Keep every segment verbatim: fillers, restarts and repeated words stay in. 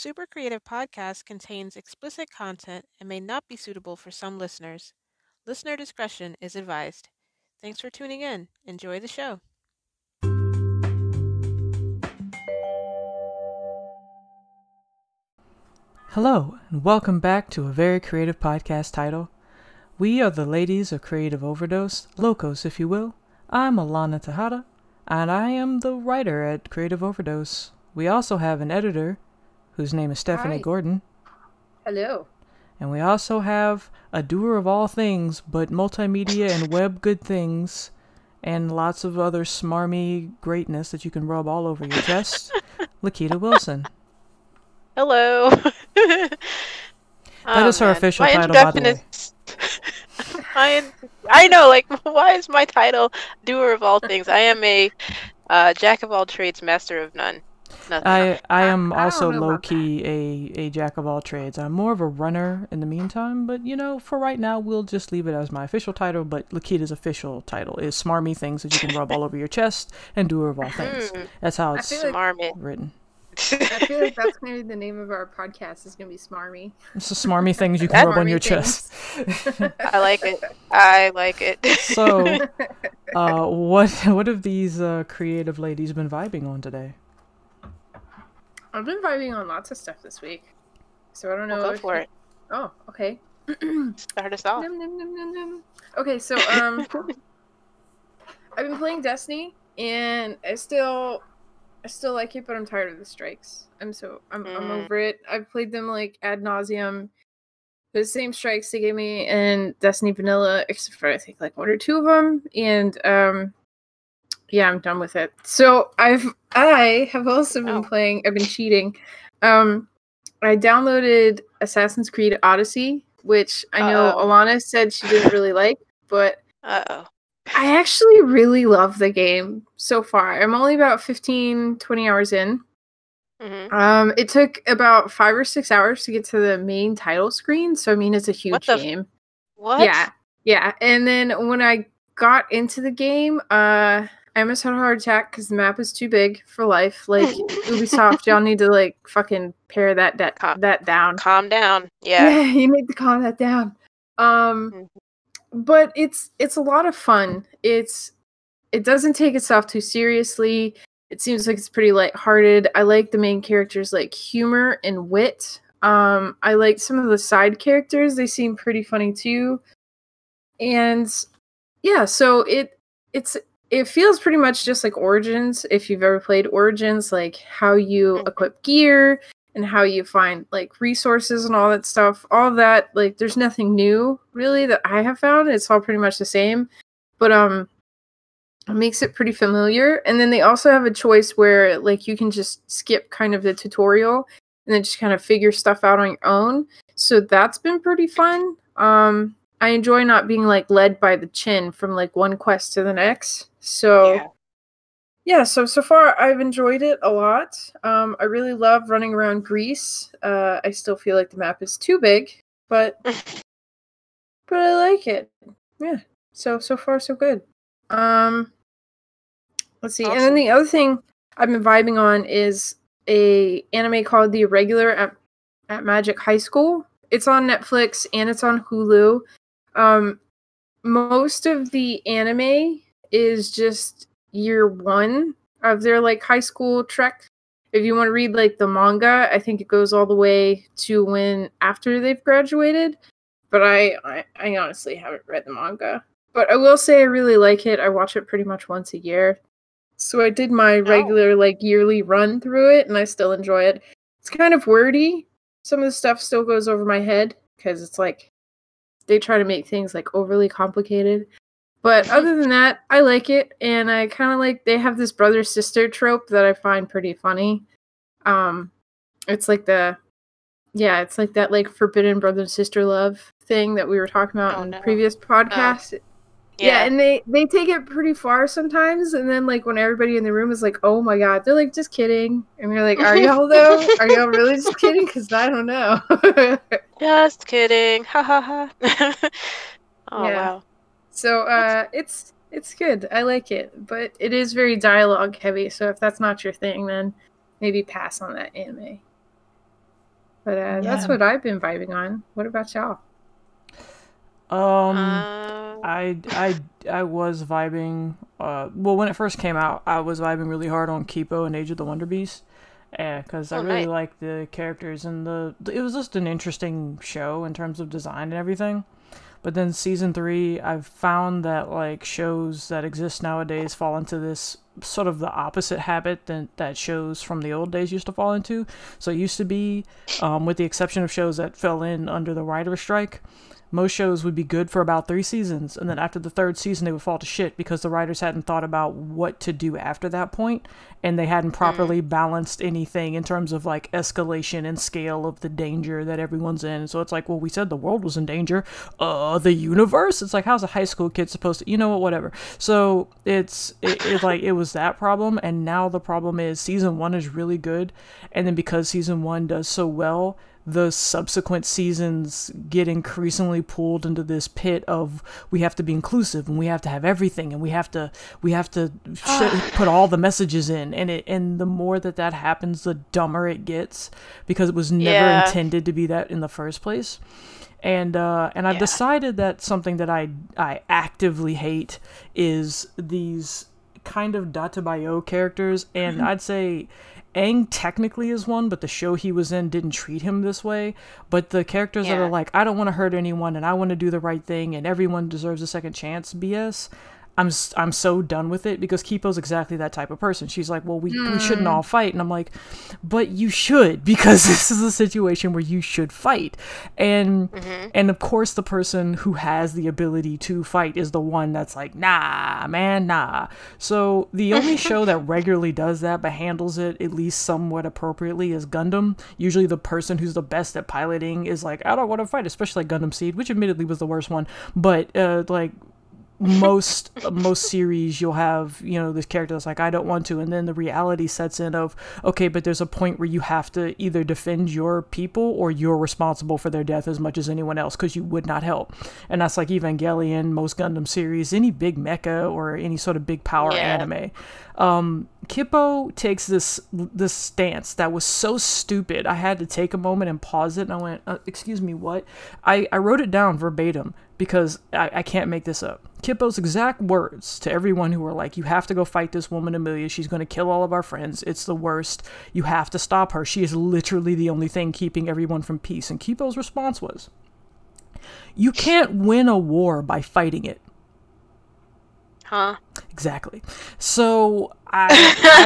Super Creative Podcast contains explicit content and may not be suitable for some listeners. Listener discretion is advised. Thanks for tuning in. Enjoy the show. Hello, and welcome back to A Very Creative Podcast Title. We are the ladies of Creative Overdose, locos if you will. I'm Alana Tejada, and I am the writer at Creative Overdose. We also have an editor, whose name is Stephanie Hi. Gordon. Hello. And we also have a doer of all things, but multimedia and web good things, and lots of other smarmy greatness that you can rub all over your chest, Lakita Wilson. Hello. That oh, is her man. official my title, by the way. Is... I, I know, like, why is my title doer of all things? I am a uh, jack of all trades, master of none. Nothing. I, I am I, also I low-key a, a jack of all trades. I'm more of a runner in the meantime, but, you know, for right now, we'll just leave it as my official title, but Lakita's official title is smarmy things that you can rub all over your chest and doer of all things. Mm. That's how it's like... written. I feel like that's going to be the name of our podcast. It's going to be Smarmy. It's the smarmy things you can rub on your things. chest. I like it. I like it. So, uh, what what have these uh, creative ladies been vibing on today? I've been vibing on lots of stuff this week. So I don't know. Well, go if for you... it. Oh, okay. Start us off. Num, num, num, num, num. Okay, so um, I've been playing Destiny, and I still... I still like it, but I'm tired of the strikes. I'm so I'm mm. I'm over it. I've played them like ad nauseum. The same strikes they gave me in Destiny Vanilla, except for I think like one or two of them. And um, yeah, I'm done with it. So I've I have also been oh. playing. I've been cheating. Um, I downloaded Assassin's Creed Odyssey, which I know Uh-oh. Alana said she didn't really like, but uh oh. I actually really love the game so far. I'm only about fifteen, twenty hours in. Mm-hmm. Um, it took about five or six hours to get to the main title screen. So, I mean, it's a huge what the game. F- what? Yeah. Yeah. And then when I got into the game, uh, I almost had a heart attack because the map is too big for life. Like, Ubisoft, y'all need to, like, fucking pare that, that, calm, that down. Calm down. Yeah. Yeah, you need to calm that down. Um... Mm-hmm. But it's it's a lot of fun. It's it doesn't take itself too seriously. It seems like it's pretty lighthearted. I like the main characters, like humor and wit. Um, I like some of the side characters. They seem pretty funny too. And yeah, so it it's it feels pretty much just like Origins. If you've ever played Origins, like how you equip gear and how you find, like, resources and all that stuff. All that, like, there's nothing new, really, that I have found. It's all pretty much the same. But, um, it makes it pretty familiar. And then they also have a choice where, like, you can just skip kind of the tutorial and then just kind of figure stuff out on your own. So that's been pretty fun. Um, I enjoy not being, like, led by the chin from, like, one quest to the next. So... Yeah. Yeah, so, so far I've enjoyed it a lot. Um, I really love running around Greece. Uh, I still feel like the map is too big, but but I like it. Yeah, so so far so good. Um, let's see. Awesome. And then the other thing I've been vibing on is a anime called The Irregular at, at Magic High School. It's on Netflix and it's on Hulu. Um, most of the anime is just... year one of their like high school trek. If you want to read like the manga, I think it goes all the way to when after they've graduated. But I, I, I honestly haven't read the manga. But I will say I really like it. I watch it pretty much once a year. So I did my regular like yearly run through it, and I still enjoy it. It's kind of wordy. Some of the stuff still goes over my head because it's like they try to make things like overly complicated. But other than that, I like it, and I kind of like, they have this brother-sister trope that I find pretty funny. Um, it's like the, yeah, it's like that, like, forbidden brother-sister love thing that we were talking about oh, in no. the previous podcast. Oh. Yeah. yeah, and they, they take it pretty far sometimes, and then, like, when everybody in the room is like, oh my god, they're like, just kidding. And we're like, are y'all, though? Are y'all really just kidding? Because I don't know. Just kidding. Ha ha ha. Oh, yeah. Wow. So uh, it's it's good. I like it, but it is very dialogue heavy. So if that's not your thing, then maybe pass on that anime. But uh, yeah. that's what I've been vibing on. What about y'all? Um, um... I, I, I was vibing. Uh, well, when it first came out, I was vibing really hard on Kipo and Age of the Wonder Beast. Yeah, because oh, I really nice. liked the characters and the, it was just an interesting show in terms of design and everything. But then season three, I've found that like shows that exist nowadays fall into this sort of the opposite habit that, that shows from the old days used to fall into. So it used to be, um, with the exception of shows that fell in under the writer's strike, most shows would be good for about three seasons. And then after the third season, they would fall to shit because the writers hadn't thought about what to do after that point. And they hadn't properly mm. balanced anything in terms of like escalation and scale of the danger that everyone's in. So it's like, well, we said the world was in danger. Uh, the universe. It's like, how's a high school kid supposed to, you know what, whatever. So it's it, it, like, it was that problem. And now the problem is season one is really good. And then because season one does so well, the subsequent seasons get increasingly pulled into this pit of we have to be inclusive and we have to have everything and we have to we have to sh- put all the messages in, and it and the more that that happens, the dumber it gets, because it was never yeah. intended to be that in the first place. And uh, and I've yeah. decided that something that I I actively hate is these kind of Databayo characters, and mm-hmm. I'd say Aang technically is one, but the show he was in didn't treat him this way. But the characters yeah. that are like, I don't want to hurt anyone and I want to do the right thing and everyone deserves a second chance B S, I'm I'm so done with it, because Kipo's exactly that type of person. She's like, well, we, mm. we shouldn't all fight. And I'm like, but you should, because this is a situation where you should fight. And mm-hmm. and of course, the person who has the ability to fight is the one that's like, nah, man, nah. So the only show that regularly does that, but handles it at least somewhat appropriately, is Gundam. Usually the person who's the best at piloting is like, I don't want to fight, especially like Gundam Seed, which admittedly was the worst one. But uh, like... most uh, most series you'll have, you know, this character that's like, I don't want to, and then the reality sets in of, okay, but there's a point where you have to either defend your people or you're responsible for their death as much as anyone else because you would not help. And that's like Evangelion, most Gundam series, any big mecha or any sort of big power yeah. anime. um Kipo takes this this stance that was so stupid, I had to take a moment and pause it, and I went, uh, excuse me, what? I, I wrote it down verbatim because I, I can't make this up. Kipo's exact words to everyone who were like, you have to go fight this woman Amelia, she's going to kill all of our friends, it's the worst, you have to stop her, she is literally the only thing keeping everyone from peace. And Kipo's response was, you can't win a war by fighting it. Huh? Exactly. So I,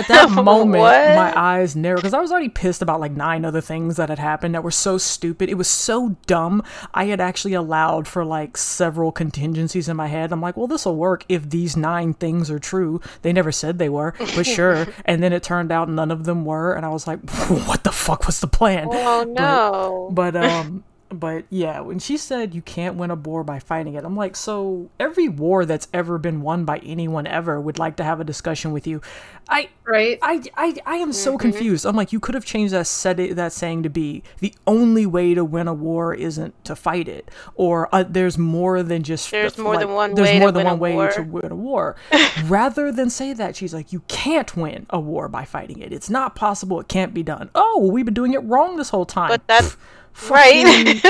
at that moment, my eyes narrowed, because I was already pissed about like nine other things that had happened that were so stupid. It was so dumb. I had actually allowed for like several contingencies in my head. I'm like, well, this will work if these nine things are true. They never said they were, but sure. And then it turned out none of them were, and I was like, what the fuck was the plan? Oh no. But, but um. But yeah, when she said you can't win a war by fighting it, I'm like, so every war that's ever been won by anyone ever would like to have a discussion with you. I right. I I, I am mm-hmm. so confused. I'm like, you could have changed that said it, that saying to be, the only way to win a war isn't to fight it, or uh, there's more than just there's like, more than one there's way more to than win one a way war. to win a war. Rather than say that, she's like, you can't win a war by fighting it. It's not possible. It can't be done. Oh, well, we've been doing it wrong this whole time. But that's. Fucking right.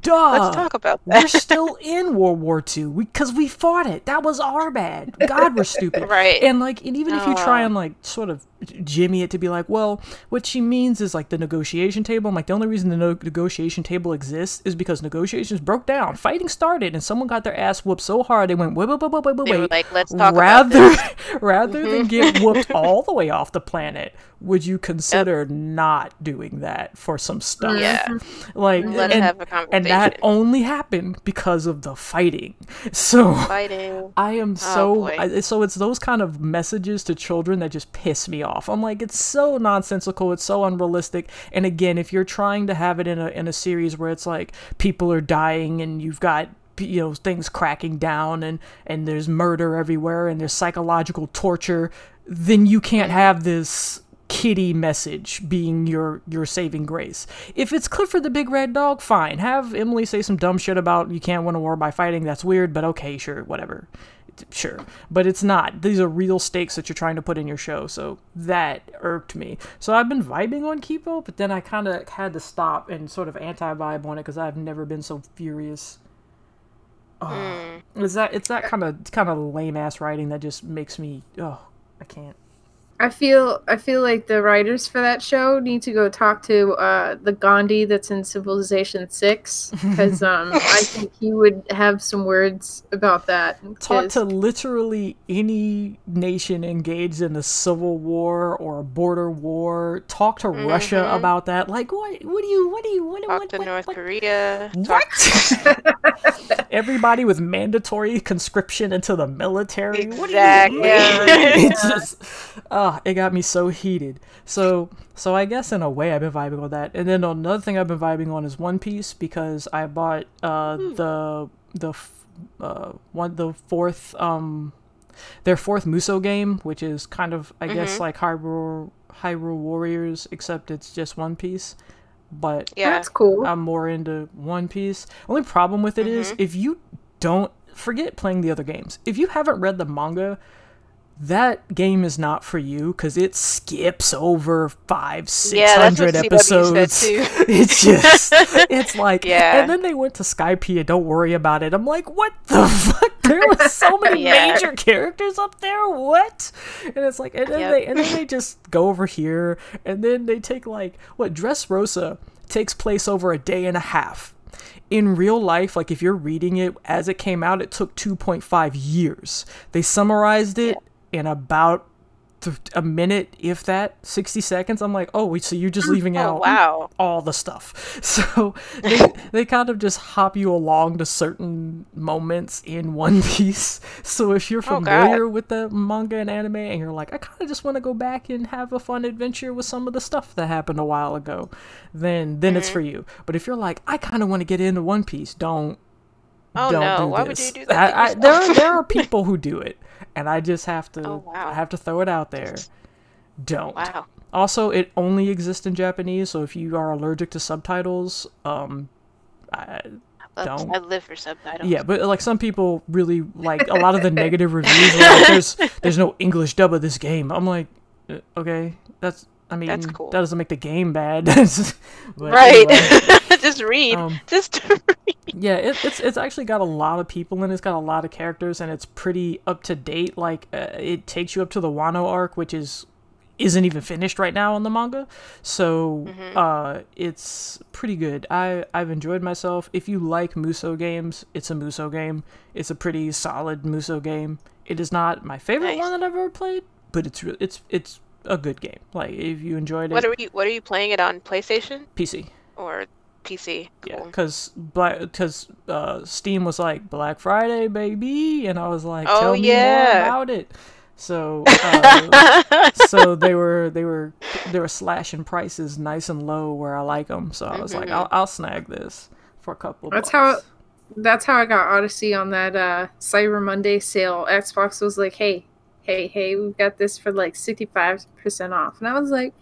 Duh. Let's talk about that. We're still in World War Two because we, we fought it. That was our bad. God, we're stupid. Right. And like, and even oh. if you try and like sort of jimmy it to be like, well, what she means is like the negotiation table. I'm like, the only reason the no- negotiation table exists is because negotiations broke down, fighting started, and someone got their ass whooped so hard they went wait wait wait wait wait wait. Like, let's talk rather about this. rather mm-hmm. than get whooped all the way off the planet. Would you consider yep. not doing that for some stuff? Yeah. Like, let and, have a conversation. And that only happened because of the fighting. So fighting. I am oh, so I, so it's those kind of messages to children that just piss me off. I'm like, it's so nonsensical, it's so unrealistic. And again, if you're trying to have it in a in a series where it's like people are dying and you've got, you know, things cracking down and and there's murder everywhere and there's psychological torture, then you can't have this kitty message being your your saving grace. If it's Clifford the Big Red Dog, fine, have Emily say some dumb shit about you can't win a war by fighting, that's weird, but okay, sure, whatever, sure, but it's not. These are real stakes that you're trying to put in your show, so that irked me. So I've been vibing on Kipo, but then I kind of had to stop and sort of anti-vibe on it because I've never been so furious. Oh, mm. It's that it's that kind of kind of lame-ass writing that just makes me, oh, I can't. I feel I feel like the writers for that show need to go talk to uh, the Gandhi that's in Civilization six, because um, I think he would have some words about that. Talk to literally any nation engaged in a civil war or a border war. Talk to mm-hmm. Russia about that. Like, what? What do you? What do you? What? Talk what, to what, North what, Korea. What? To- Everybody with mandatory conscription into the military. Exactly. What do you, it's just. Um, Oh, it got me so heated. So, so I guess in a way I've been vibing on that. And then another thing I've been vibing on is One Piece, because I bought uh, hmm. the the uh, one the fourth um their fourth Musou game, which is kind of I mm-hmm. guess like Hyrule Hyrule Warriors, except it's just One Piece. But yeah, that's cool. I'm more into One Piece. Only problem with it mm-hmm. is if you don't forget playing the other games. If you haven't read the manga, that game is not for you, because it skips over five, six yeah, hundred episodes. It's just, it's like, yeah. And then they went to Skypiea, don't worry about it. I'm like, what the fuck? There was so many yeah. major characters up there, what? And it's like, and then, yep. they, and then they just go over here, and then they take like, what, Dressrosa takes place over a day and a half. In real life, like if you're reading it as it came out, it took two point five years. They summarized it. Yeah. In about th- a minute, if that, sixty seconds, I'm like, oh, so you're just leaving oh, out wow. all the stuff. So they, they kind of just hop you along to certain moments in One Piece. So if you're familiar oh, with the manga and anime and you're like, I kind of just want to go back and have a fun adventure with some of the stuff that happened a while ago, then then mm-hmm. it's for you. But if you're like, I kind of want to get into One Piece, don't. Oh don't no! Do Why this. Would you do that? I, I, there, are, there are people who do it, and I just have to. Oh, wow. I have to throw it out there. Don't. Wow. Also, it only exists in Japanese, so if you are allergic to subtitles, um, I don't. I live for subtitles. Yeah, but like some people really like a lot of the negative reviews. Like, there's there's no English dub of this game. I'm like, okay, that's. I mean, that's cool. That doesn't make the game bad. But right. Anyway. Just read. Um, Just to read. Yeah, it, it's it's actually got a lot of people and it's got a lot of characters and it's pretty up to date. Like uh, it takes you up to the Wano arc, which is isn't even finished right now in the manga. So mm-hmm. uh, it's pretty good. I I've enjoyed myself. If you like Musou games, it's a Musou game. It's a pretty solid Musou game. It is not my favorite nice. one that I've ever played, but it's re- it's it's a good game. Like if you enjoyed it. What are you What are you playing it on? PlayStation? P C or P C. Cool. Yeah, because because uh, Steam was like Black Friday, baby, and I was like, "Tell oh, me yeah. more about it." So, uh, so they were they were they were slashing prices nice and low where I like them. So I was mm-hmm. like, I'll, "I'll snag this for a couple." That's bucks. how that's how I got Odyssey on that uh, Cyber Monday sale. Xbox was like, "Hey, hey, hey, we've got this for like sixty-five percent off," and I was like,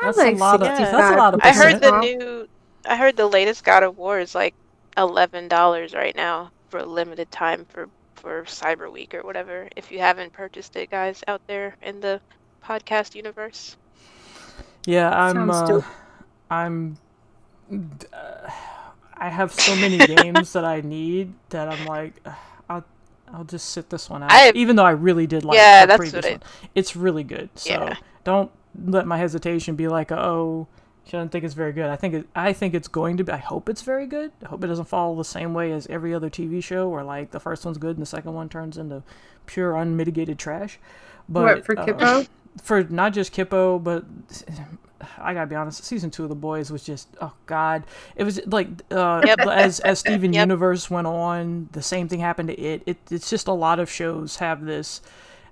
I "That's like a lot of yeah. that's a lot of." I heard the off. new. I heard the latest God of War is like eleven dollars right now for a limited time for, for Cyber Week or whatever. If you haven't purchased it, guys, out there in the podcast universe. Yeah, I'm. Uh, I'm. Uh, I have so many games that I need that I'm like, I'll I'll just sit this one out. I, Even though I really did like yeah, the that's previous what I, one, it's really good. So yeah. Don't let my hesitation be like, oh. I don't think it's very good. I think it, I think it's going to be. I hope it's very good. I hope it doesn't follow the same way as every other T V show, where like the first one's good and the second one turns into pure unmitigated trash. But what, for uh, Kipo? For not just Kipo, but I gotta be honest. Season two of The Boys was just oh god. It was like uh, yep. as as Steven yep. Universe went on, the same thing happened to it. It it's just a lot of shows have this.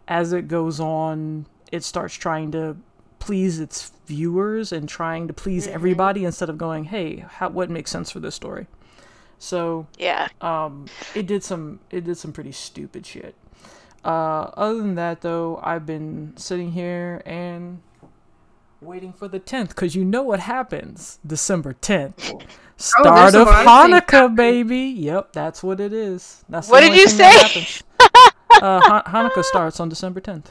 As it goes on, it starts trying to please its viewers and trying to please mm-hmm. everybody instead of going, hey, how, what makes sense for this story? So yeah, um, it did some it did some pretty stupid shit. Uh, other than that, though, I've been sitting here and waiting for the tenth because you know what happens December tenth, start oh, of Hanukkah, baby. Yep, that's what it is. That's what did you say? uh, Han Hanukkah starts on December tenth.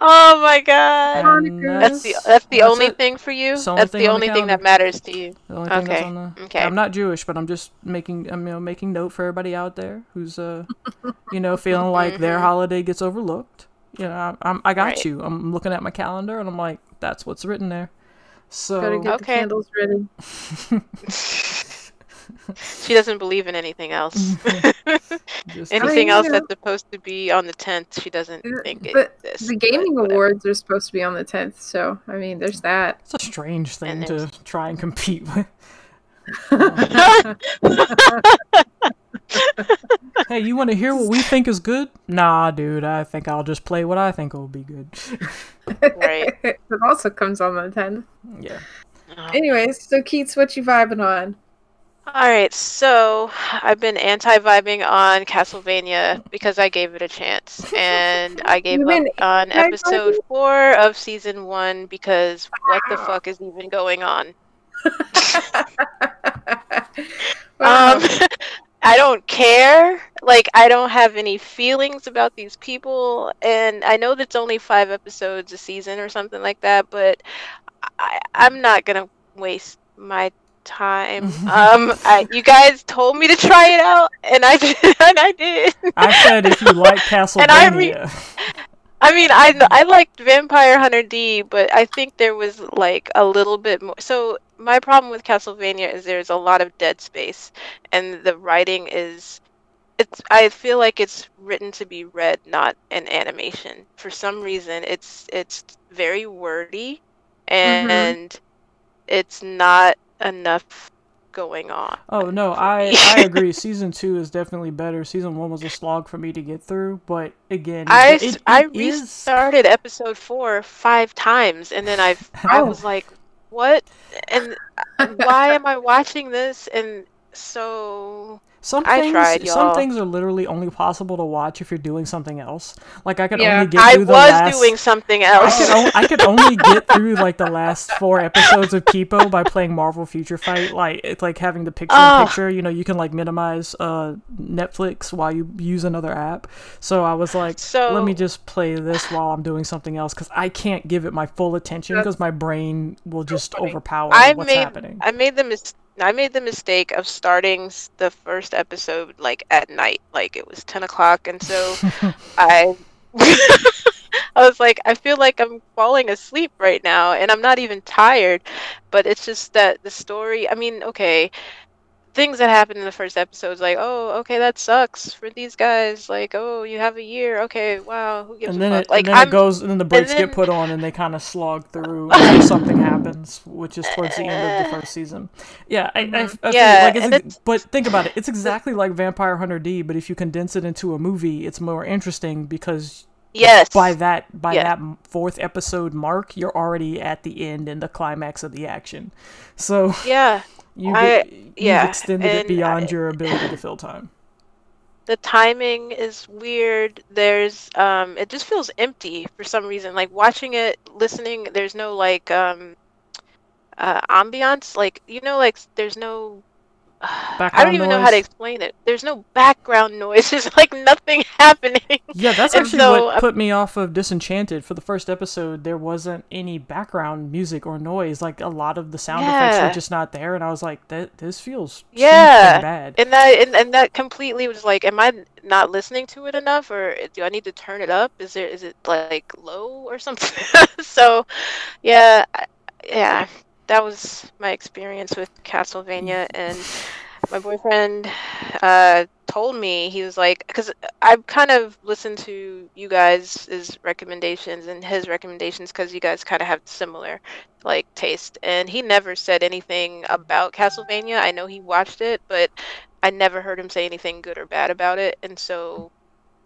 Oh my God! That's the that's the that's only it. thing for you. The that's thing the only on the thing that matters to you. The only okay. Thing that's on the... Okay. I'm not Jewish, but I'm just making I'm you know, making note for everybody out there who's uh, you know, feeling like mm-hmm. their holiday gets overlooked. You know, I, I'm I got right. you. I'm looking at my calendar and I'm like, that's what's written there. So gotta get okay. the candles ready. She doesn't believe in anything else. Just anything I mean, else you know, that's supposed to be on the tenth, she doesn't think it exists. The gaming but awards are supposed to be on the tenth, so I mean, there's that. It's a strange thing to try and compete with. Um, hey, you want to hear what we think is good? Nah, dude, I think I'll just play what I think will be good. Right. It also comes on the tenth. Yeah. Oh. Anyways, so Keats, what you vibing on? Alright, so I've been anti-vibing on Castlevania because I gave it a chance, and I gave up on episode four of season one because what the fuck is even going on? Wow. um, I don't care, like, I don't have any feelings about these people, and I know that's only five episodes a season or something like that, but I I'm not gonna waste my time. Um, I, you guys told me to try it out, and I did. And I did. I said if you like Castlevania. And I, re I mean, I I liked Vampire Hunter D, but I think there was like a little bit more. So my problem with Castlevania is there's a lot of dead space, and the writing is, it's. I feel like it's written to be read, not an animation. For some reason, it's it's very wordy, and mm-hmm. it's not enough going on. Oh no, I I agree. Season two is definitely better. Season one was a slog for me to get through, but again, I it, it, I it restarted is... episode four five times, and then I oh. I was like, what? And why am I watching this? And so some things, I tried, y'all. Some things are literally only possible to watch if you're doing something else. Like I could yeah, only get I through the last. I was doing something else. I could, I could only get through like the last four episodes of Kipo by playing Marvel Future Fight. Like it's like having the picture oh. in picture. You know, you can like minimize uh, Netflix while you use another app. So I was like, so... let me just play this while I'm doing something else because I can't give it my full attention because my brain will just overpower I what's made, happening. I made the mistake. I made the mistake of starting the first episode like at night, like it was ten o'clock, and so I I was like, I feel like I'm falling asleep right now, and I'm not even tired, but it's just that the story, I mean, okay, things that happened in the first episodes, like, oh, okay, that sucks for these guys, like, oh, you have a year, okay, wow, who gives and then a fuck? It, like, and then I'm, it goes, and then the brakes then... get put on, and they kind of slog through until something happens, which is towards the end of the first season. Yeah, I, I, I yeah, feel like it's, it's... but think about it, it's exactly like Vampire Hunter D, but if you condense it into a movie, it's more interesting because yes, by that by yeah. that fourth episode mark, you're already at the end and the climax of the action. So yeah. You've, I, yeah, you've extended and it beyond I, your ability to fill time. The timing is weird. There's, um, it just feels empty for some reason. Like watching it, listening, there's no like um, uh, ambiance. Like you know, like there's no. Background I don't even noise. know how to explain it. There's no background noise. There's like nothing happening. Yeah, that's actually so, what put me off of Disenchanted. For the first episode, there wasn't any background music or noise. Like a lot of the sound yeah. effects were just not there, and I was like, "That this feels yeah bad." And that and, and that completely was like, "Am I not listening to it enough, or do I need to turn it up? Is there is it like low or something?" So, yeah, yeah. That was my experience with Castlevania, and my boyfriend uh, told me, he was like, because I've kind of listened to you guys' recommendations and his recommendations because you guys kind of have similar like taste, and he never said anything about Castlevania. I know he watched it, but I never heard him say anything good or bad about it, and so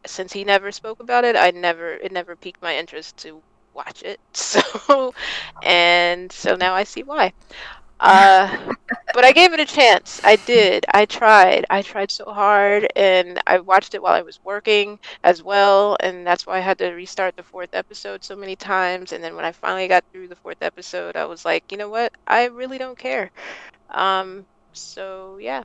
since he never spoke about it, I never it never piqued my interest to watch it, so and so now I see why. Uh, but I gave it a chance. I did. I tried. I tried so hard, and I watched it while I was working as well, and that's why I had to restart the fourth episode so many times. And then when I finally got through the fourth episode, I was like, you know what? I really don't care. Um, so yeah,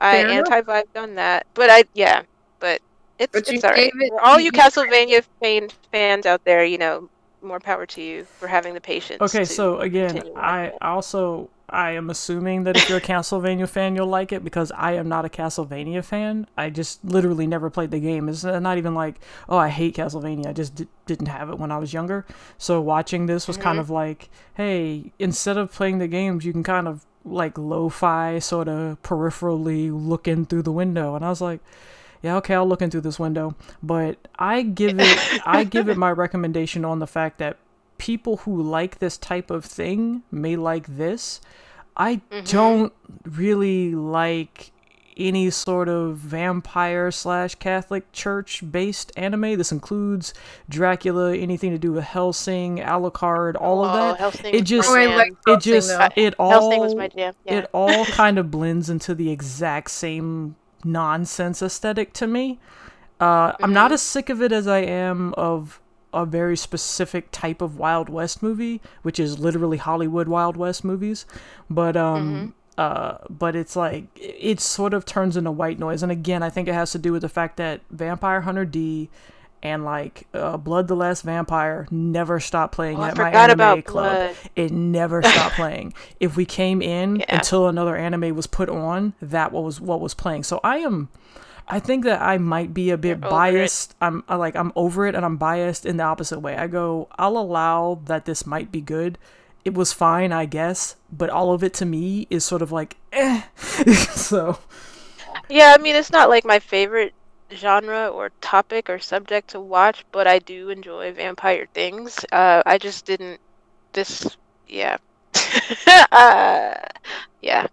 I anti-vibed on that, but I yeah, but It's, but it's all right. It, all you Castlevania fan fans out there, you know, more power to you for having the patience. Okay, so again, I also I am assuming that if you're a Castlevania fan, you'll like it, because I am not a Castlevania fan. I just literally never played the game. It's not even like, oh, I hate Castlevania. I just d- didn't have it when I was younger. So watching this was mm-hmm. kind of like, hey, instead of playing the games, you can kind of like lo-fi sort of peripherally look in through the window. And I was like, yeah, okay, I'll look into this window, but I give it I give it my recommendation on the fact that people who like this type of thing may like this. I mm-hmm. don't really like any sort of vampire slash Catholic church based anime. This includes Dracula, anything to do with Helsing, Alucard, all of that. Oh, Helsing it just, oh, I like Helsing, it just, though. it all, Helsing was my jam. Yeah. It all kind of blends into the exact same nonsense aesthetic to me. Uh, mm-hmm. I'm not as sick of it as I am of a very specific type of Wild West movie, which is literally Hollywood Wild West movies. But um, mm-hmm. uh, but it's like, it sort of turns into white noise. And again, I think it has to do with the fact that Vampire Hunter D and like uh, Blood the Last Vampire never stopped playing oh, at my anime club. Blood. It never stopped playing. If we came in yeah. until another anime was put on, that was what was playing. So I am, I think that I might be a bit You're biased. I'm I like I'm over it, and I'm biased in the opposite way. I go, I'll allow that this might be good. It was fine, I guess, but all of it to me is sort of like, eh. So. Yeah, I mean, it's not like my favorite genre or topic or subject to watch, but I do enjoy vampire things. Uh, I just didn't. This, yeah, uh, yeah.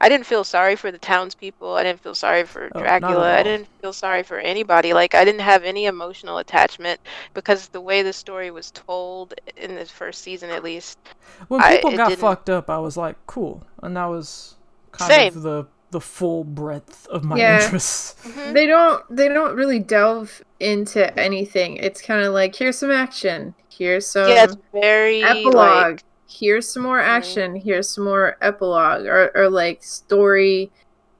I didn't feel sorry for the townspeople. I didn't feel sorry for oh, Dracula. I didn't feel sorry for anybody. Like, I didn't have any emotional attachment because the way the story was told in the first season, at least. When people I, got didn't... fucked up, I was like, cool, and that was kind Same. of the. the full breadth of my yeah. interests. Mm-hmm. They don't they don't really delve into anything. It's kind of like, here's some action, here's some yeah, it's very, epilogue, like, here's some more action, mm-hmm. here's some more epilogue, or, or like story.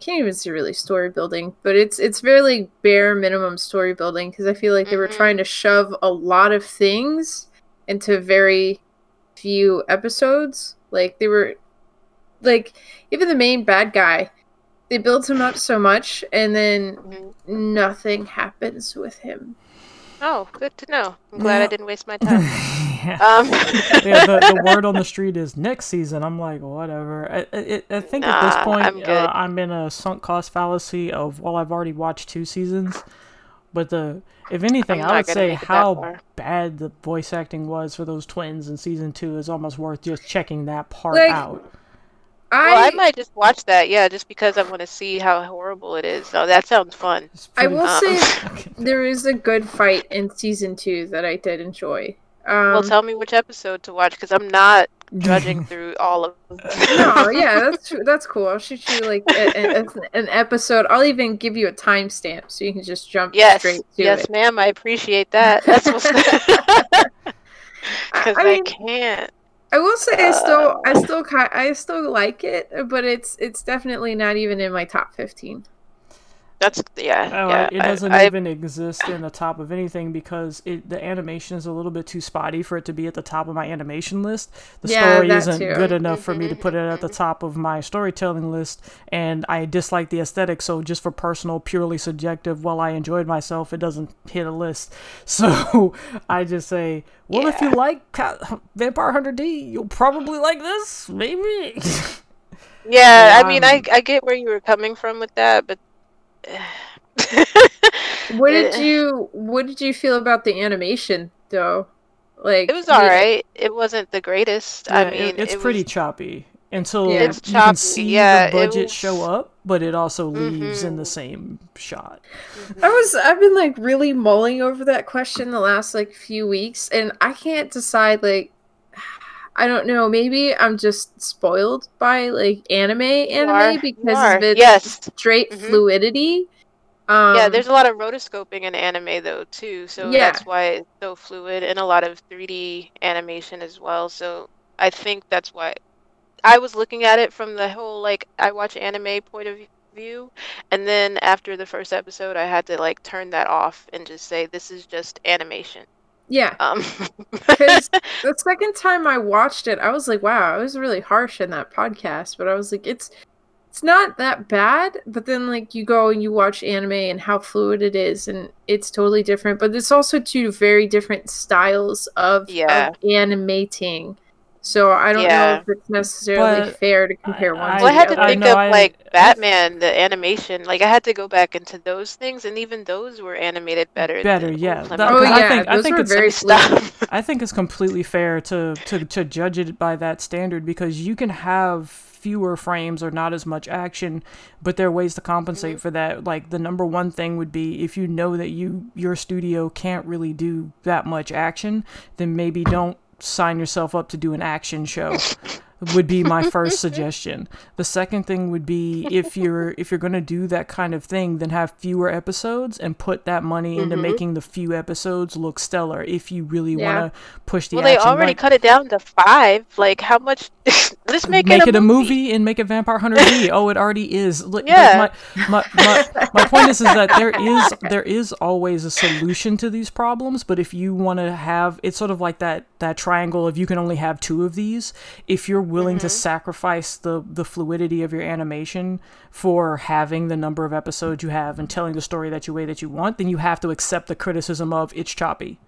Can't even see really story building, but it's it's very like bare minimum story building, because I feel like mm-hmm. they were trying to shove a lot of things into very few episodes. Like, they were like, even the main bad guy, they build him up so much, and then mm-hmm. nothing happens with him. Oh, good to know. I'm glad yeah. I didn't waste my time. yeah. Um. yeah, the, the word on the street is next season. I'm like, whatever. I, I, I think nah, at this point, I'm, uh, I'm in a sunk cost fallacy of, well, I've already watched two seasons. But the if anything, I would say how bad the voice acting was for those twins in season two is almost worth just checking that part like, out. I, well, I might just watch that, yeah, just because I want to see how horrible it is. So that sounds fun. I will um, say there is a good fight in season two that I did enjoy. Um, well, tell me which episode to watch, because I'm not judging through all of them. No, yeah, that's that's cool. I'll shoot you like a, a, an episode. I'll even give you a timestamp so you can just jump yes, straight to yes, it. Yes, ma'am, I appreciate that. That's what's because I, mean, I can't. I will say I still, I still, I still like it, but it's, it's definitely not even in my top fifteen. That's yeah. Oh, yeah it doesn't I, even I, exist in the top of anything because it, the animation is a little bit too spotty for it to be at the top of my animation list. The yeah, story isn't too. good enough for me to put it at the top of my storytelling list, and I dislike the aesthetic. So just for personal, purely subjective, while I enjoyed myself, it doesn't hit a list. So I just say, well, yeah. if you like Vampire Hunter D, you'll probably like this, maybe. Yeah, um, I mean, I I get where you were coming from with that, but. what did you what did you feel about the animation though? Like, it was all right. It wasn't the greatest. Yeah, I mean, it, it's it pretty was... choppy until yeah. it's you choppy. can see yeah, the budget was... show up, but it also leaves mm-hmm. in the same shot. Mm-hmm. I was I've been like really mulling over that question the last like few weeks, and I can't decide. Like, I don't know. Maybe I'm just spoiled by like anime, anime are, because of its yes. straight mm-hmm. fluidity. Um, yeah, there's a lot of rotoscoping in anime though too, so yeah. that's why it's so fluid, and a lot of three D animation as well. So I think that's why I was looking at it from the whole like I watch anime point of review, and then after the first episode, I had to like turn that off and just say, this is just animation. Yeah. Um. Because the second time I watched it, I was like, wow, I was really harsh in that podcast, but I was like, it's it's not that bad, but then like you go and you watch anime and how fluid it is, and it's totally different, but it's also two very different styles of, yeah. of animating. So I don't yeah. know if it's necessarily but fair to compare I, one I, to well, I had to I think know, of, I, like, I, Batman, the animation. Like, I had to go back into those things, and even those were animated better. Better, than, yeah. That, oh, yeah. I think, those I think it's very stuff. I think it's completely fair to, to, to judge it by that standard, because you can have fewer frames or not as much action, but there are ways to compensate mm-hmm. for that. Like, the number one thing would be, if you know that you your studio can't really do that much action, then maybe don't sign yourself up to do an action show would be my first suggestion. The second thing would be, if you're if you're going to do that kind of thing, then have fewer episodes and put that money mm-hmm. into making the few episodes look stellar if you really yeah. want to push the well, action. Well, they already like, cut it down to five. Like, how much? Let's make, make it, a, it movie. a movie and make it Vampire Hunter D. Oh, it already is. Look, yeah. My, my, my, my point is, is that there is there is always a solution to these problems, but if you want to have, it's sort of like that that triangle of you can only have two of these. If you're willing mm-hmm. to sacrifice the the fluidity of your animation for having the number of episodes you have and telling the story that you way that you want, then you have to accept the criticism of it's choppy.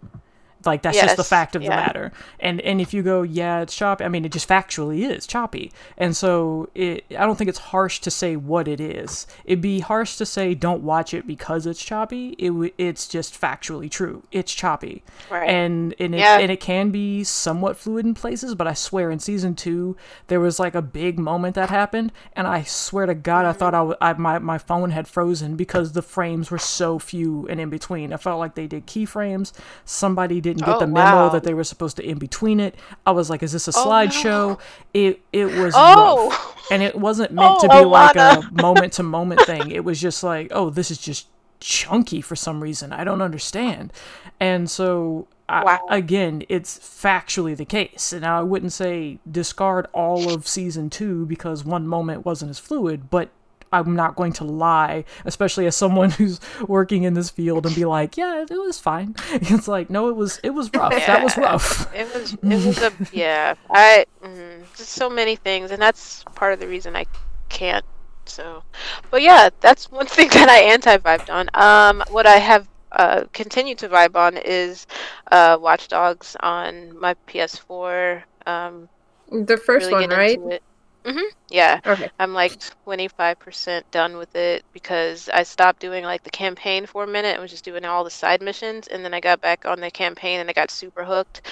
Like, that's yes. just the fact of yeah. the matter. And and if you go, yeah, it's choppy, I mean, it just factually is choppy. And so it, I don't think it's harsh to say what it is. It'd be harsh to say don't watch it because it's choppy. It w- It's just factually true. It's choppy. Right. And, and, it, yeah. and it can be somewhat fluid in places, but I swear in season two, there was like a big moment that happened, and I swear to God, I thought I, w- I my, my phone had frozen because the frames were so few and in between. I felt like they did keyframes. Somebody did didn't get oh, the memo wow. that they were supposed to in between it. I was like, is this a oh, slideshow? No. It it was oh. rough. And it wasn't meant oh, to be Alana. like a moment-to-moment thing. It was just like, oh, this is just chunky for some reason. I don't understand. And so, wow. I, again, it's factually the case. And I wouldn't say discard all of season two because one moment wasn't as fluid, but I'm not going to lie, especially as someone who's working in this field, and be like, yeah, it was fine. It's like, no, it was it was rough. Yeah. That was rough. It was it was a yeah. I mm, just so many things, and that's part of the reason I can't. So, but yeah, that's one thing that I anti-vibed on. Um, what I have uh continued to vibe on is uh Watch Dogs on my P S four. Um, the first really one, right? Mm-hmm. Yeah, okay. I'm like twenty-five percent done with it because I stopped doing like the campaign for a minute and was just doing all the side missions, and then I got back on the campaign and I got super hooked,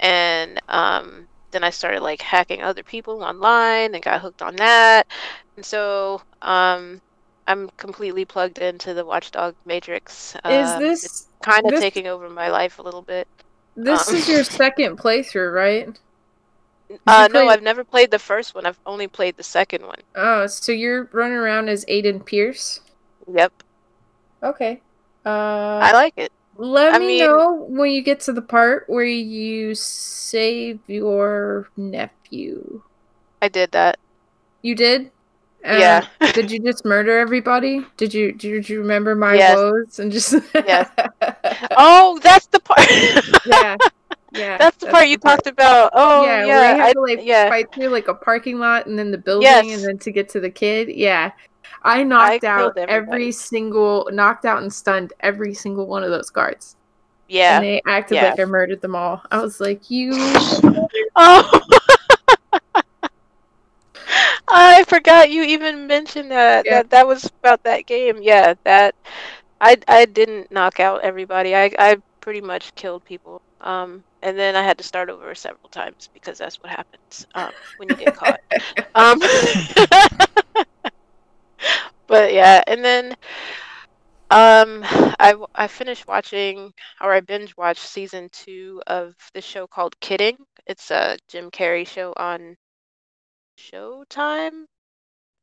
and um, then I started like hacking other people online and got hooked on that, and so um, I'm completely plugged into the Watchdog Matrix. Uh, is this it's kind of this, taking over my life a little bit? This um, is your second playthrough, right? Uh, no, I've never played the first one. I've only played the second one. Oh, so you're running around as Aiden Pierce? Yep. Okay. Uh, I like it. Let I me mean, know when you get to the part where you save your nephew. I did that. You did? Um, yeah. Did you just murder everybody? Did you Did you remember my yes. woes? And just yes. Oh, that's the part! Yeah. Yeah, that's the that's part the you part. talked about. Oh, yeah, yeah. Where you had to like I, yeah. fight through like a parking lot and then the building yes. and then to get to the kid. Yeah, I knocked I out every single, knocked out and stunned every single one of those guards. Yeah, and they acted yeah. like I murdered them all. I was like, you. Oh, I forgot you even mentioned that. Yeah. That that was about that game. Yeah, that I I didn't knock out everybody. I I pretty much killed people. Um. And then I had to start over several times because that's what happens um, when you get caught. Um, but yeah, and then um, I, I finished watching, or I binge watched season two of the show called Kidding. It's a Jim Carrey show on Showtime.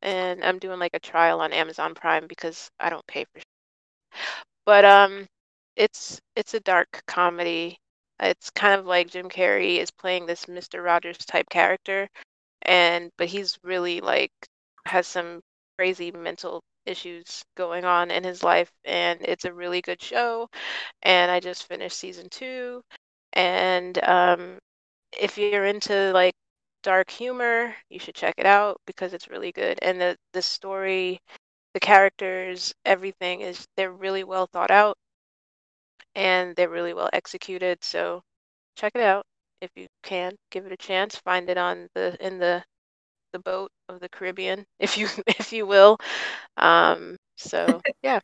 And I'm doing like a trial on Amazon Prime because I don't pay for shit. But um, it's it's a dark comedy. It's kind of like Jim Carrey is playing this Mister Rogers type character, and but he's really like has some crazy mental issues going on in his life, and it's a really good show. And I just finished season two. And um, if you're into like dark humor, you should check it out because it's really good. And the the story, the characters, everything is they're really well thought out, and they're really well executed. So check it out if you can. Give it a chance. Find it on the in the the boat of the Caribbean, if you if you will. Um, so yeah,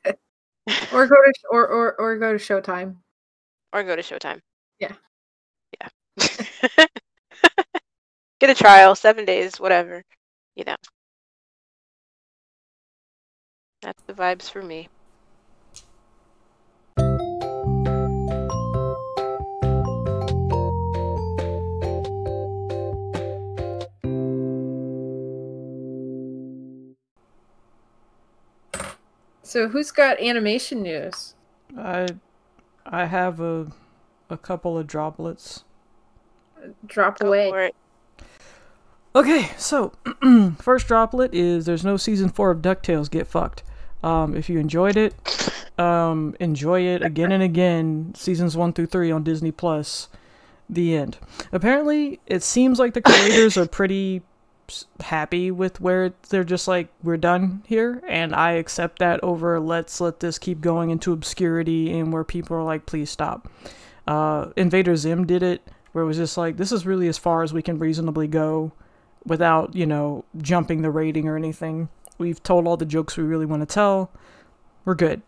or go to or, or or go to Showtime, or go to Showtime. Yeah, yeah. Get a trial, seven days, whatever. You know, that's the vibes for me. So who's got animation news? I I have a a couple of droplets. Drop away. Okay, so first droplet is there's no season four of DuckTales. Get fucked. Um, if you enjoyed it, um, enjoy it again and again. Seasons one through three on Disney Plus. The end. Apparently, it seems like the creators are pretty happy with where they're just like, we're done here, and I accept that over let's let this keep going into obscurity and where people are like, please stop. uh Invader Zim did it, where it was just like, this is really as far as we can reasonably go without, you know, jumping the rating or anything. We've told all the jokes we really want to tell, we're good.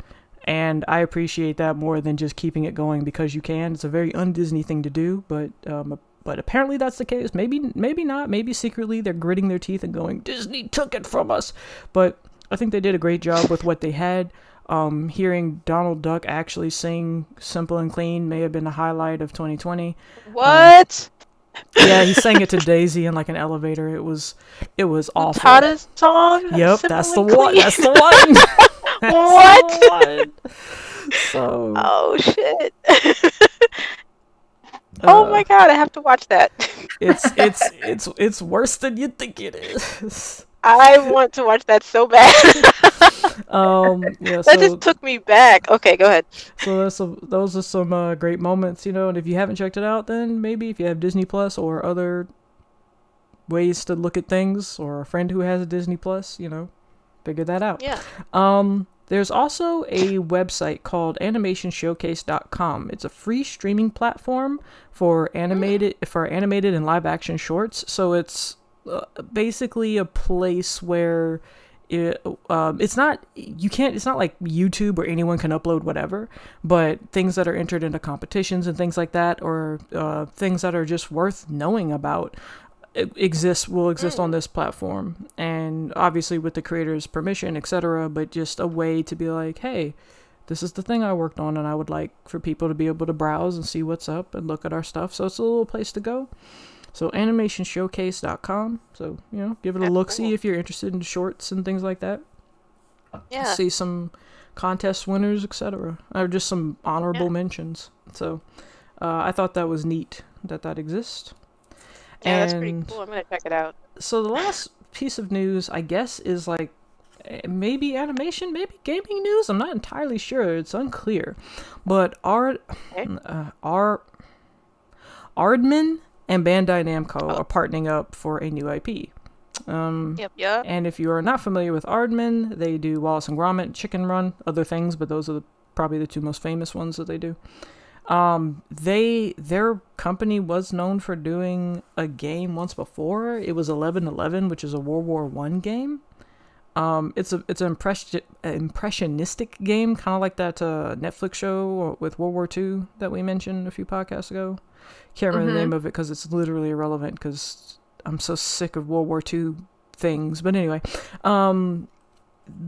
And I appreciate that more than just keeping it going because you can. It's a very un-Disney thing to do, but um But apparently that's the case. Maybe maybe not. Maybe secretly they're gritting their teeth and going, Disney took it from us. But I think they did a great job with what they had. Um, hearing Donald Duck actually sing Simple and Clean may have been the highlight of twenty twenty. What? Um, yeah, he sang it to Daisy in like an elevator. It was it was awful. Tata's song? Yep, that's the, one, that's the one. That's what? the one. What? So. Oh, shit. Uh, oh my god, I have to watch that. it's it's it's it's worse than you think it is. I want to watch that so bad. um, yeah, that so, just took me back. Okay, go ahead. So that's a, those are some uh, great moments, you know. And if you haven't checked it out, then maybe if you have Disney Plus or other ways to look at things, or a friend who has a Disney Plus, you know, figure that out. Yeah. Um. There's also a website called animation showcase dot com. It's a free streaming platform for animated for animated and live action shorts. So it's uh, basically a place where it, um, it's not you can't it's not like YouTube where anyone can upload whatever, but things that are entered into competitions and things like that, or uh, things that are just worth knowing about. Exists will exist on this platform, and obviously with the creator's permission, etc., but just a way to be like, hey, this is the thing I worked on, and I would like for people to be able to browse and see what's up and look at our stuff. So it's a little place to go. So animation showcase dot com. So, you know, give it a look, see if you're interested in shorts and things like that. Yeah, see some contest winners, etc., or just some honorable yeah. mentions. So uh, I thought that was neat that that exists. Yeah, that's pretty cool. I'm going to check it out. So the last piece of news, I guess, is like maybe animation, maybe gaming news. I'm not entirely sure. It's unclear. But Ard, okay. uh, Ard, Aardman and Bandai Namco oh. are partnering up for a new I P. Um, yep, yep. And if you are not familiar with Aardman, they do Wallace and Gromit, Chicken Run, other things. But those are the, probably the two most famous ones that they do. Um, they, their company was known for doing a game once before. It was eleven eleven, which is a World War One game. Um, it's a, it's an impress- impressionistic game, kind of like that, uh, Netflix show with World War Two that we mentioned a few podcasts ago. Can't remember mm-hmm. the name of it because it's literally irrelevant because I'm so sick of World War Two things. But anyway, um...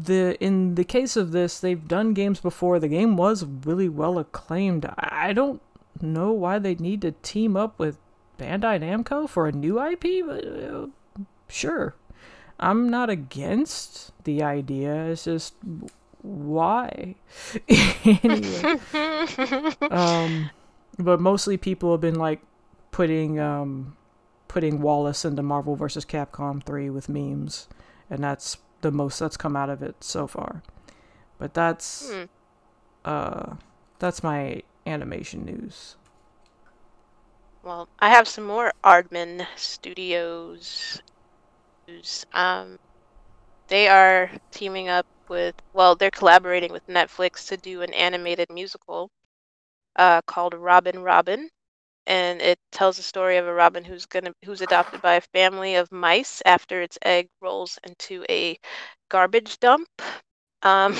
The in the case of this, they've done games before. The game was really well acclaimed. I don't know why they need to team up with Bandai Namco for a new I P, but uh, sure. I'm not against the idea. It's just, why? Anyway. um, but mostly people have been like putting um, putting Wallace into Marvel versus Capcom three with memes, and that's the most that's come out of it so far. But that's mm. uh that's my animation news. Well, I have some more Aardman Studios news. Um, they are teaming up with, well, they're collaborating with Netflix to do an animated musical uh, called Robin Robin. And it tells the story of a robin who's gonna who's adopted by a family of mice after its egg rolls into a garbage dump. Um,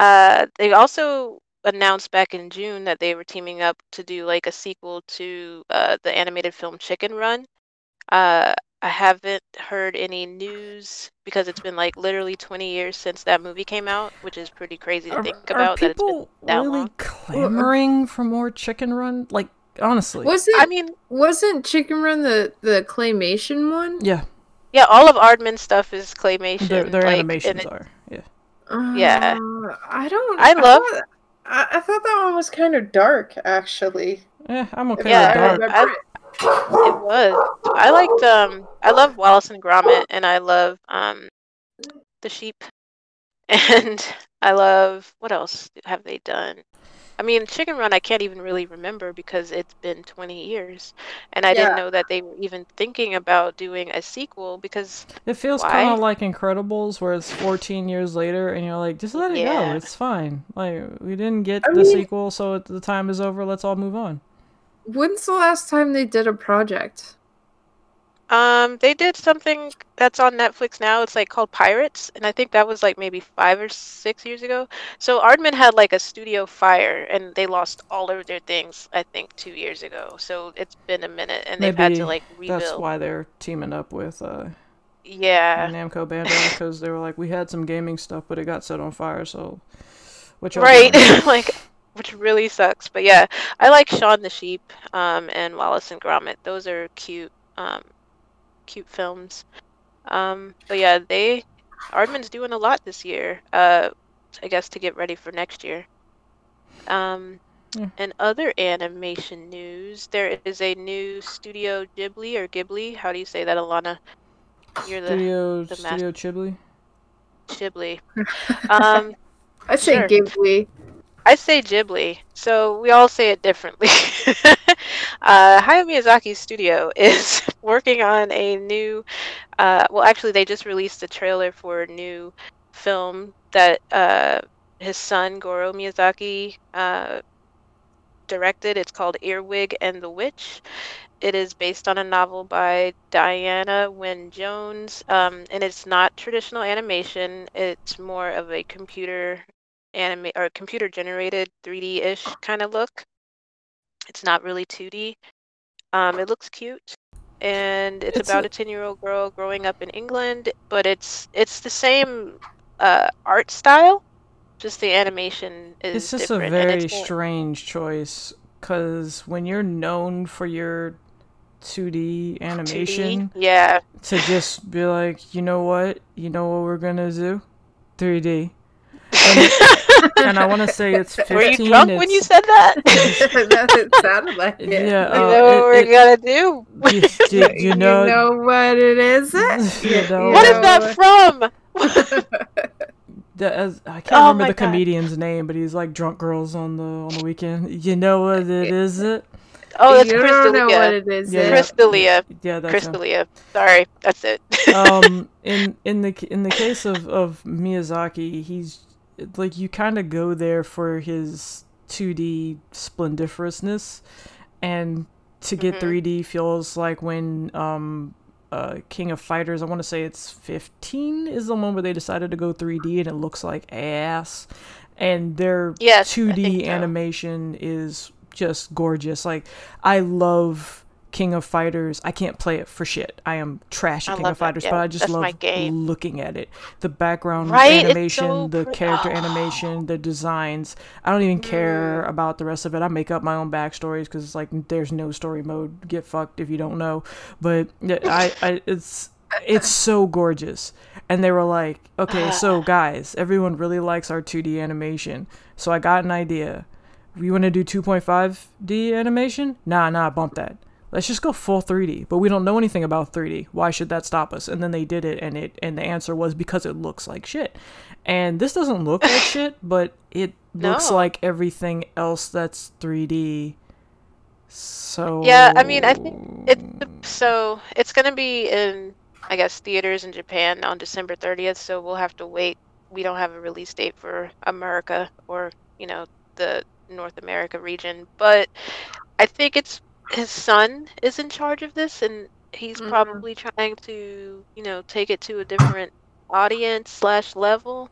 uh, they also announced back in June that they were teaming up to do like a sequel to uh, the animated film Chicken Run. Uh, I haven't heard any news because it's been like literally twenty years since that movie came out, which is pretty crazy to think are, about. Are that people it's been that really long. clamoring for more Chicken Run? Like, honestly, was it? I mean, wasn't Chicken Run the, the claymation one? Yeah, yeah. All of Aardman's stuff is claymation. Their, their like, animations it, are. Yeah. Uh, yeah. I don't. I love. I, I, I thought that one was kind of dark, actually. Yeah, I'm okay yeah, with dark. I, I, I, It was. I liked, um, I love Wallace and Gromit, and I love, um, the sheep, and I love, what else have they done? I mean, Chicken Run, I can't even really remember because it's been twenty years, and I yeah. didn't know that they were even thinking about doing a sequel because it feels kind of like Incredibles, where it's fourteen years later, and you're like, just let it yeah. go, it's fine. Like, we didn't get I the mean... sequel, so the time is over, let's all move on. When's the last time they did a project? Um, they did something that's on Netflix now. It's like called Pirates, and I think that was like maybe five or six years ago. So Aardman had like a studio fire, and they lost all of their things. I think two years ago. So it's been a minute, and maybe they've had to like rebuild. That's why they're teaming up with uh, yeah, Namco Bandai because they were like, we had some gaming stuff, but it got set on fire. So which right like. Which really sucks, but yeah, I like Shaun the Sheep um, and Wallace and Gromit. Those are cute, um, cute films. Um, but yeah, they Aardman's doing a lot this year. Uh, I guess to get ready for next year. Um, yeah. And other animation news: there is a new Studio Ghibli or Ghibli. How do you say that, Alana? You're the Studio the Studio Ghibli. Ghibli. Um, I say sure. Ghibli. I say Ghibli, so we all say it differently. uh, Hayao Miyazaki's studio is working on a new, uh, well, actually, they just released the trailer for a new film that uh, his son, Goro Miyazaki, uh, directed. It's called Earwig and the Witch. It is based on a novel by Diana Wynne Jones, um, and it's not traditional animation. It's more of a computer anime or computer generated three D-ish kind of look. It's not really two D. Um, it looks cute, and it's, it's about a ten-year-old girl growing up in England, but it's it's the same uh, art style, just the animation is It's just different, a very strange choice, because when you're known for your two D animation, two D? Yeah. to just be like, you know what? You know what we're going to do? three D. And, and I want to say it's fifteen. Were you drunk it's... when you said that? That's it sounded like it. Yeah, uh, you know what it, we're it, gonna do? You, you, you, know, you know what it is? You know, what is that from? the, as, I can't oh remember the God. comedian's name, but he's like drunk girls on the on the weekend. You know what it is? It. Oh, that's Crystalia. Yeah, Crystalia. Yeah, that's Crystalia. Sorry, that's it. um, in in the in the case of of Miyazaki, he's. Like, you kind of go there for his two D splendiferousness, and to get mm-hmm. three D feels like when um, uh, King of Fighters, I want to say it's fifteen, is the one where they decided to go three D and it looks like ass, and their yes, two D so. animation is just gorgeous. Like, I love King of Fighters. I can't play it for shit. I am trash at King of Fighters, yeah, but I just love looking at it. The background right? animation, so the character oh. animation, the designs. I don't even care mm. about the rest of it. I make up my own backstories because it's like there's no story mode. Get fucked if you don't know. But I, I it's it's so gorgeous. And they were like, okay, so guys, everyone really likes our two D animation. So I got an idea. You want to do two point five D animation? Nah, nah, bump that. let's just go full three D, but we don't know anything about three D. Why should that stop us? And then they did it, and it and the answer was because it looks like shit. And this doesn't look like shit, but it no. looks like everything else that's three D. So yeah, I mean, I think it's so it's gonna be in, I guess, theaters in Japan on December thirtieth. So we'll have to wait. We don't have a release date for America or, you know, the North America region, but I think it's his son is in charge of this, and he's mm-hmm. probably trying to, you know, take it to a different audience slash level.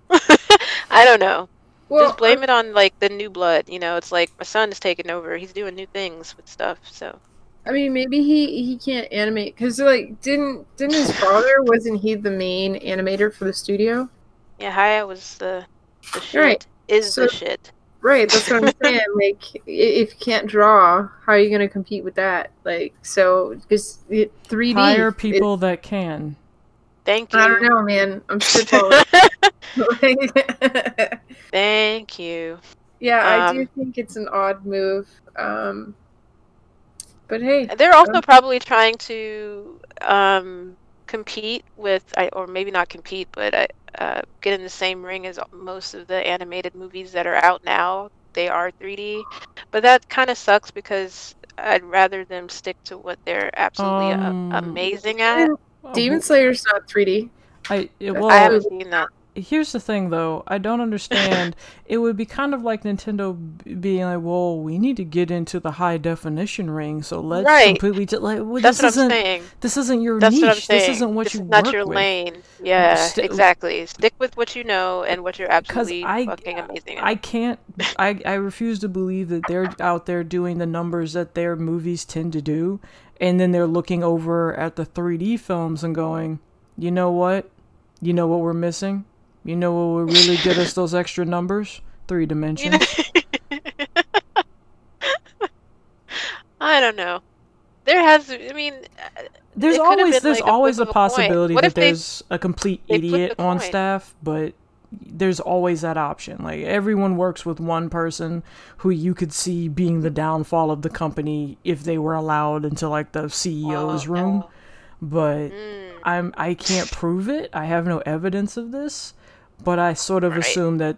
I don't know. Well, just blame I'm... it on like the new blood. You know, it's like my son is taking over. He's doing new things with stuff. So, I mean, maybe he he can't animate because like didn't didn't his father wasn't he the main animator for the studio? Yeah, Haya was the, the shit. Right. Is so... the shit. Right, that's what I'm saying. Like, if you can't draw, how are you going to compete with that? Like, so, just it, three D. Hire people it, that can. Thank you. I don't know, man. I'm so told. Like, thank you. Yeah, um, I do think it's an odd move. Um, but hey. They're also um, probably trying to um, compete with, I, or maybe not compete, but I. Uh, get in the same ring as most of the animated movies that are out now. They are three D, but that kind of sucks because I'd rather them stick to what they're absolutely um, a- amazing at. Demon Slayer's not three D. I well, I haven't seen that. Here's the thing, though. I don't understand. It would be kind of like Nintendo being like, "Well, we need to get into the high definition ring, so let's right. completely t- like." Well, that's what I'm saying. This isn't your that's niche. What I'm saying. This isn't what this you is not work your with. Lane. Yeah, St- exactly. Stick with what you know and what you're absolutely I, fucking amazing at. I can't. I I refuse to believe that they're out there doing the numbers that their movies tend to do, and then they're looking over at the three D films and going, "You know what? You know what we're missing." You know what would really get us those extra numbers? Three dimensions. I don't know. There has, I mean, there's always there's like always a, a possibility that there's they, a complete idiot on point. Staff, but there's always that option. Like everyone works with one person who you could see being the downfall of the company if they were allowed into like the C E O's oh, room. No. But mm. I'm I can't prove it. I have no evidence of this. But I sort of right. assume that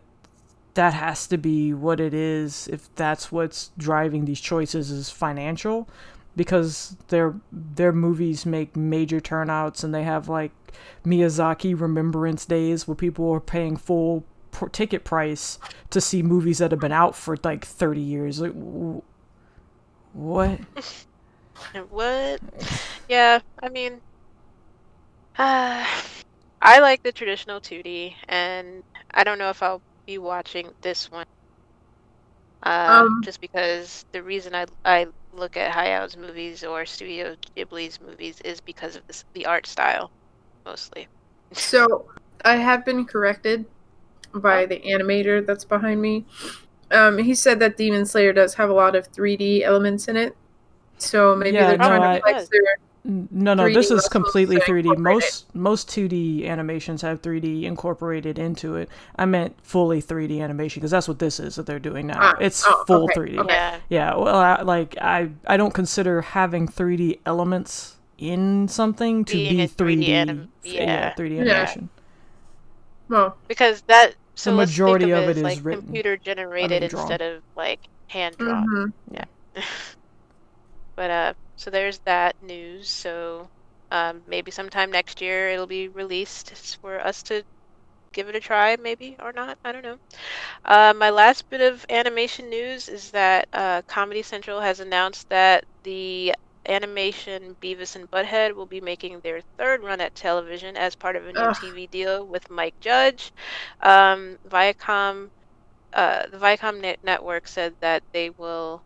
that has to be what it is if that's what's driving these choices is financial, because their their movies make major turnouts and they have like Miyazaki remembrance days where people are paying full pr- ticket price to see movies that have been out for like thirty years. Like, w- what? What? Yeah, I mean... Uh... I like the traditional two D, and I don't know if I'll be watching this one. Uh, um, just because the reason I, I look at Hayao's movies or Studio Ghibli's movies is because of this, the art style, mostly. So, I have been corrected by the animator that's behind me. Um, he said that Demon Slayer does have a lot of three D elements in it, so maybe yeah, they're no, trying to flex their... No, no, this is completely three D. Most most two D animations have three D incorporated into it. I meant fully three D animation because that's what this is that they're doing now. Ah, it's oh, full okay, three D. Okay. Yeah, well, I, like I, I don't consider having three D elements in something to Being be three D. three D anim- yeah. yeah, three D animation. Yeah. Well, because that so the majority of, of it is like written, computer generated I mean, instead of like hand drawn. Mm-hmm. Yeah. But uh, so there's that news. So um, maybe sometime next year it'll be released for us to give it a try, maybe or not. I don't know. Uh, my last bit of animation news is that uh, Comedy Central has announced that the animation Beavis and Butthead will be making their third run at television as part of a new Ugh. T V deal with Mike Judge. Um, Viacom, uh, the Viacom net- network said that they will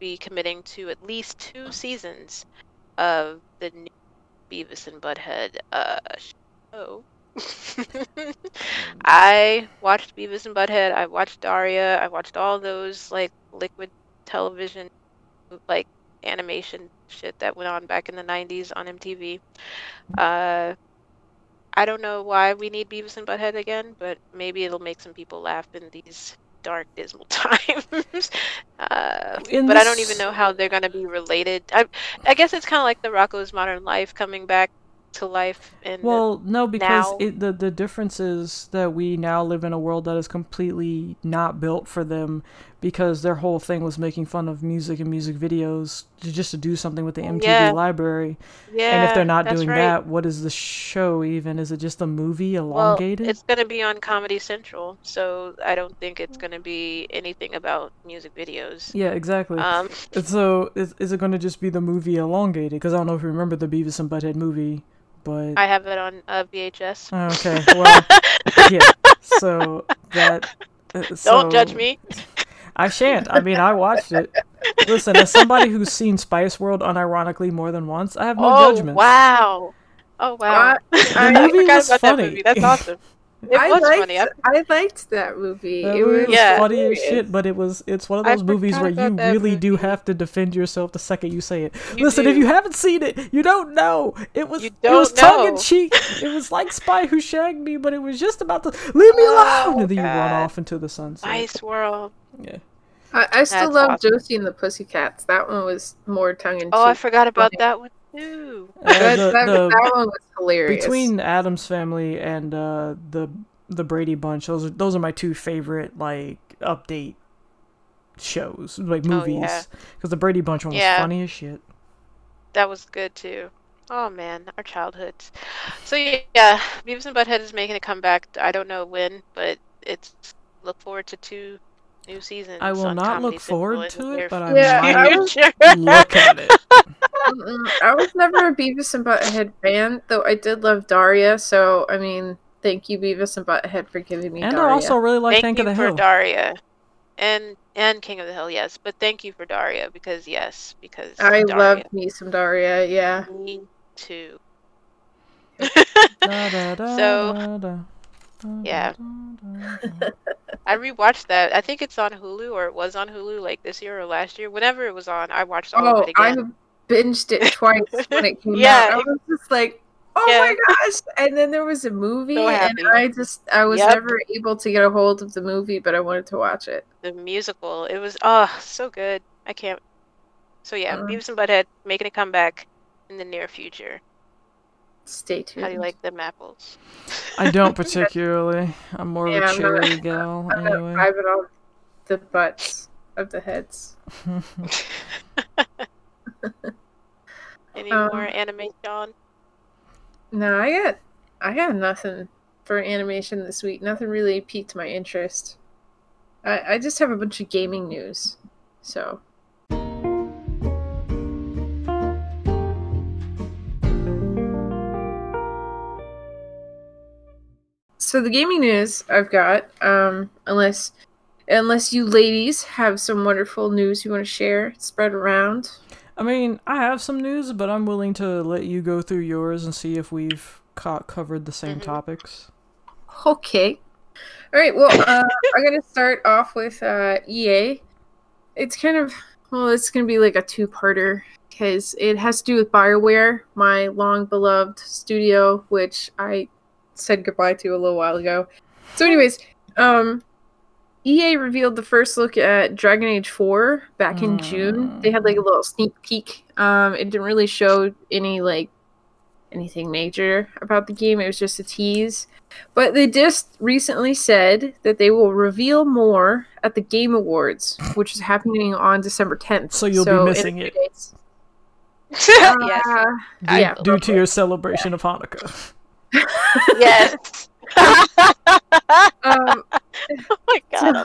be committing to at least two seasons of the new Beavis and Butthead uh, show. I watched Beavis and Butthead, I watched Daria, I watched all those like liquid television like animation shit that went on back in the nineties on M T V. Uh, I don't know why we need Beavis and Butthead again, but maybe it'll make some people laugh in these dark, dismal times. uh, but this... I don't even know how they're going to be related. I, I guess it's kind of like the Rocko's Modern Life coming back to life. And well, no, because it, the, the difference is that we now live in a world that is completely not built for them, because their whole thing was making fun of music and music videos to, just to do something with the M T V yeah. library. Yeah, and if they're not doing right. that, what is the show even? Is it just a movie elongated? Well, it's going to be on Comedy Central, so I don't think it's going to be anything about music videos. Yeah, exactly. Um, so is, is it going to just be the movie elongated? Because I don't know if you remember the Beavis and Butthead movie, but... I have it on uh, V H S. Okay, well, yeah. So that... Uh, so... Don't judge me. I shan't. I mean, I watched it. Listen, as somebody who's seen Spice World unironically more than once, I have no oh, judgment. Oh, wow. Oh, wow. Uh, I, the movie I was about funny. That movie. That's awesome. It I was liked, funny. I... I liked that movie. That it was, was yeah, funny as shit, but it was it's one of those I movies where you really movie. do have to defend yourself the second you say it. You Listen, do. if you haven't seen it, you don't know. It was, it was tongue-in-cheek. It was like Spy Who Shagged Me, but it was just about to, leave me alone! Oh, and then God. you run off into the sunset. Spice World. Yeah. I, I still That's love awesome. Josie and the Pussycats. That one was more tongue-in-cheek. Oh, I forgot about that one too. Uh, that, the, that, the, that one was hilarious. Between Addams Family and uh, the the Brady Bunch, those are those are my two favorite like update shows, like movies. Because oh, yeah. the Brady Bunch one yeah. was funny as shit. That was good too. Oh man, our childhoods. So yeah, Beavis and Butthead is making a comeback. I don't know when, but it's look forward to two. New season. I will not look forward to it, but I might look at it. I was never a Beavis and Butthead fan, though I did love Daria, so, I mean, thank you, Beavis and Butthead, for giving me Daria. And I also really like King of the Hill. Thank you for Daria. And, and King of the Hill, yes, but thank you for Daria, because, yes, because I loved me some Daria, yeah. Me too. So... Yeah. I rewatched that. I think it's on Hulu, or it was on Hulu like this year or last year. Whenever it was on, I watched all oh, of it again. I binged it twice when it came yeah, out. I was just like, oh yeah. my gosh. And then there was a movie so and I just I was yep. never able to get a hold of the movie, but I wanted to watch it. The musical. It was oh so good. I can't So yeah, um, Beavis and Butthead making a comeback in the near future. Stay tuned. How do you like them apples? I don't particularly. I'm more yeah, of a cherry not, gal. I'm anyway. not vibing on the butts of the heads. Any um, more animation? No, I got, I got nothing for animation this week. Nothing really piqued my interest. I, I just have a bunch of gaming news, so. So the gaming news I've got, um, unless unless you ladies have some wonderful news you want to share, spread around. I mean, I have some news, but I'm willing to let you go through yours and see if we've co- covered the same mm-hmm. topics. Okay. All right, well, uh, I'm going to start off with uh, E A. It's kind of, well, it's going to be like a two-parter, because it has to do with BioWare, my long-beloved studio, which I... said goodbye to a little while ago. So anyways, um, E A revealed the first look at Dragon Age four back in mm. June. They had like a little sneak peek. Um, it didn't really show any like anything major about the game. It was just a tease. But they just recently said that they will reveal more at the Game Awards, which is happening on December tenth. So you'll so be missing it. Days, uh, yeah. Yeah, due to your celebration yeah. of Hanukkah. Yes. um, oh my god,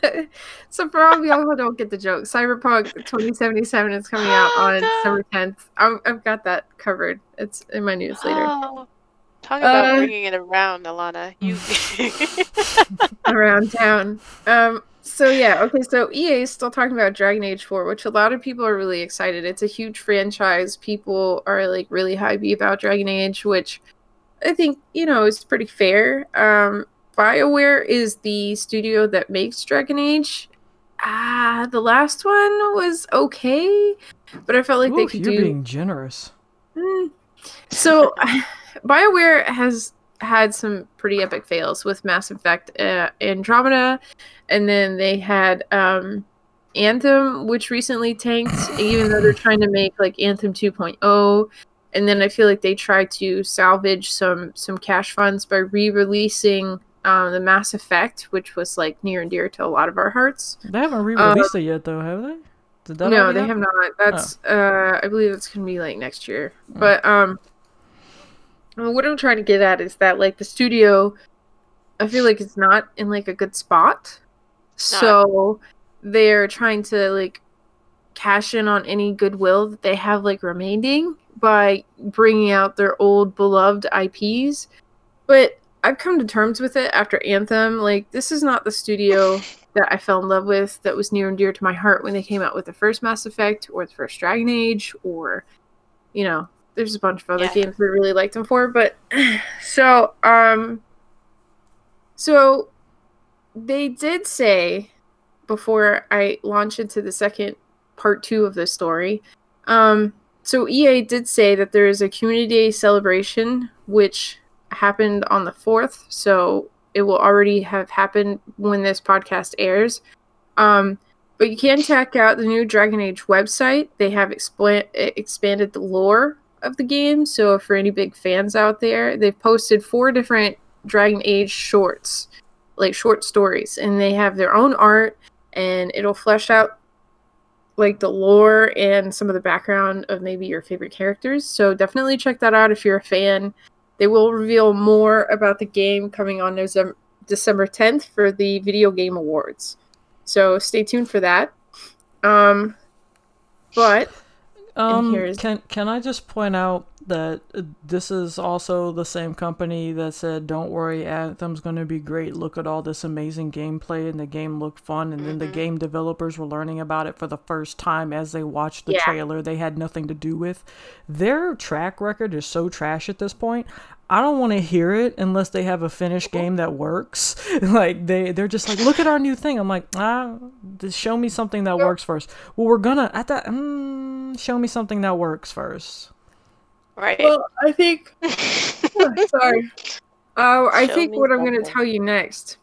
so, so for all of y'all who don't get the joke, Cyberpunk twenty seventy-seven is coming out oh, on no. December tenth. I'm, I've got that covered. It's in my news later. Oh, talk about uh, bringing it around, Alana. You around town. Um. So yeah, okay, so E A is still talking about Dragon Age four, which a lot of people are really excited. It's a huge franchise. People are like really hypey about Dragon Age, which I think, you know, it's pretty fair. Um, BioWare is the studio that makes Dragon Age. Ah, the last one was okay, but I felt like Ooh, they could you're do... you're being generous. Mm. So, BioWare has had some pretty epic fails with Mass Effect uh, Andromeda, and then they had um, Anthem, which recently tanked, even though they're trying to make like Anthem two point oh. And then I feel like they tried to salvage some some cash funds by re-releasing um, the Mass Effect, which was like near and dear to a lot of our hearts. They haven't re-released um, it yet, though, have they? Did that no, they happen? have not. That's oh. uh, I believe that's gonna be like next year. Mm. But um. Well, what I'm trying to get at is that, like, the studio, I feel like it's not in, like, a good spot. So they're trying to, like, cash in on any goodwill that they have, like, remaining by bringing out their old beloved I Ps. But I've come to terms with it after Anthem. Like, this is not the studio that I fell in love with, that was near and dear to my heart when they came out with the first Mass Effect or the first Dragon Age or, you know... There's a bunch of other yeah. games we really liked them for, but so um, so they did say before I launch into the second part two of this story. Um, so E A did say that there is a Community Day celebration which happened on the fourth, so it will already have happened when this podcast airs. Um, but you can check out the new Dragon Age website. They have expla- expanded the lore of the game, so for any big fans out there, they've posted four different Dragon Age shorts, like short stories, and they have their own art, and it'll flesh out like the lore and some of the background of maybe your favorite characters. So definitely check that out if you're a fan. They will reveal more about the game coming on December tenth for the Video Game Awards, so stay tuned for that. Um but Um, can can I just point out that this is also the same company that said, don't worry, Anthem's going to be great. Look at all this amazing gameplay, and the game looked fun. And mm-hmm. then the game developers were learning about it for the first time as they watched the yeah. trailer. They had nothing to do with. Their track record is so trash at this point. I don't want to hear it unless they have a finished game that works. Like they, they're just like, look at our new thing. I'm like, ah, just show me something that works first. Well, we're gonna. I thought, mm, show me something that works first. Right. Well, I think. oh, sorry. Uh, I show think what something. I'm gonna tell you next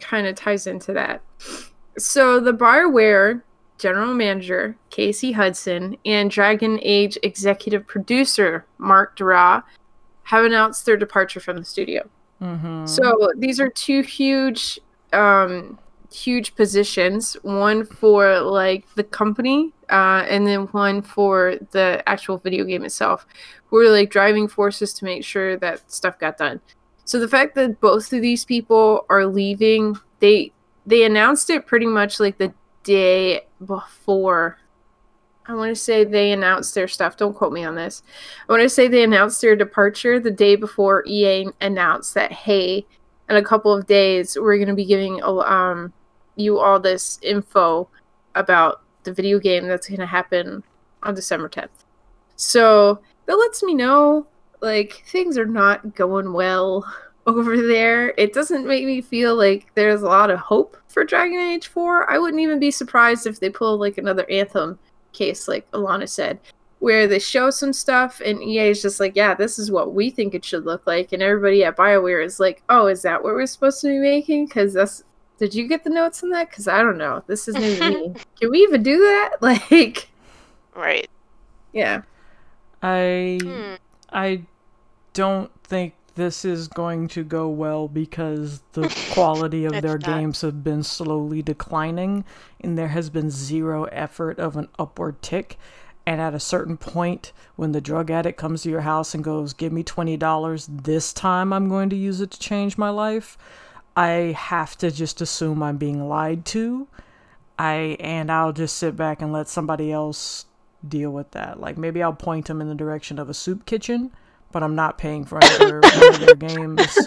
kind of ties into that. So the BioWare general manager Casey Hudson and Dragon Age executive producer Mark Dara have announced their departure from the studio. Mm-hmm. So these are two huge, um, huge positions. One for like the company, uh, and then one for the actual video game itself. We're like driving forces to make sure that stuff got done. So the fact that both of these people are leaving, they they announced it pretty much like the day before. I want to say they announced their stuff. Don't quote me on this. I want to say they announced their departure the day before E A announced that, hey, in a couple of days, we're going to be giving um, you all this info about the video game that's going to happen on December tenth. So that lets me know, like, things are not going well over there. It doesn't make me feel like there's a lot of hope for Dragon Age four. I wouldn't even be surprised if they pull, like, another Anthem case, like Alana said, where they show some stuff and E A is just like, yeah, this is what we think it should look like, and everybody at BioWare is like, oh, is that what we're supposed to be making? Because that's, did you get the notes on that? Because I don't know, this is new to me. Can we even do that? Like, right? Yeah. I hmm. I don't think this is going to go well because the quality of their not. games have been slowly declining, and there has been zero effort of an upward tick. And at a certain point, when the drug addict comes to your house and goes, give me twenty dollars, this time I'm going to use it to change my life, I have to just assume I'm being lied to. I and I'll just sit back and let somebody else deal with that. Like, maybe I'll point them in the direction of a soup kitchen, but I'm not paying for any of their, any of their games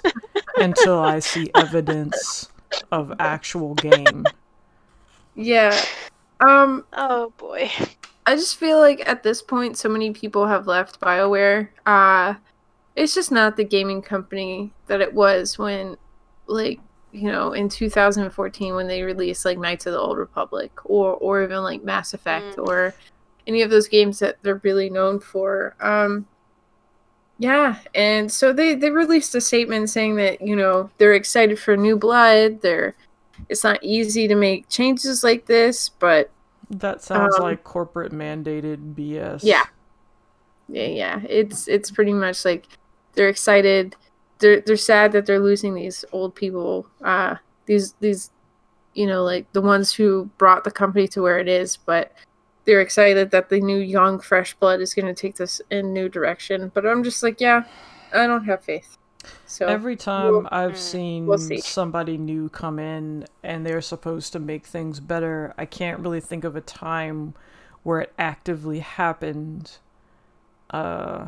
until I see evidence of actual game. Yeah. Um. Oh, boy. I just feel like at this point, so many people have left BioWare. Uh, it's just not the gaming company that it was when, like, you know, in two thousand fourteen when they released, like, Knights of the Old Republic or, or even, like, Mass Effect mm. or any of those games that they're really known for. Um... Yeah, and so they, they released a statement saying that, you know, they're excited for new blood. They're, it's not easy to make changes like this, but... That sounds um, like corporate-mandated B S. Yeah. Yeah, yeah. It's it's pretty much like they're excited. They're they're sad that they're losing these old people. Uh, these, these you know, like the ones who brought the company to where it is, but they're excited that the new young, fresh blood is going to take this in a new direction. But I'm just like, yeah, I don't have faith. So every time we'll, I've seen we'll somebody new come in and they're supposed to make things better, I can't really think of a time where it actively happened. Uh,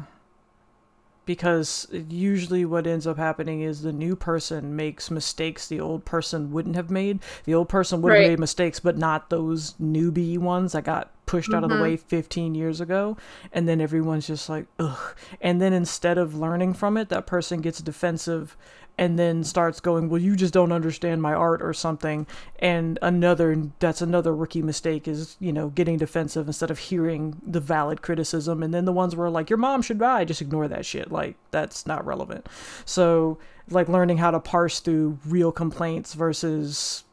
because usually what ends up happening is the new person makes mistakes the old person wouldn't have made. The old person would have right. made mistakes, but not those newbie ones that got pushed mm-hmm. out of the way fifteen years ago. And then everyone's just like, ugh. And then instead of learning from it, that person gets defensive and then starts going, well, you just don't understand my art or something. And another, that's another rookie mistake is, you know, getting defensive instead of hearing the valid criticism. And then the ones where like, your mom should die, just ignore that shit. Like, that's not relevant. So like learning how to parse through real complaints versus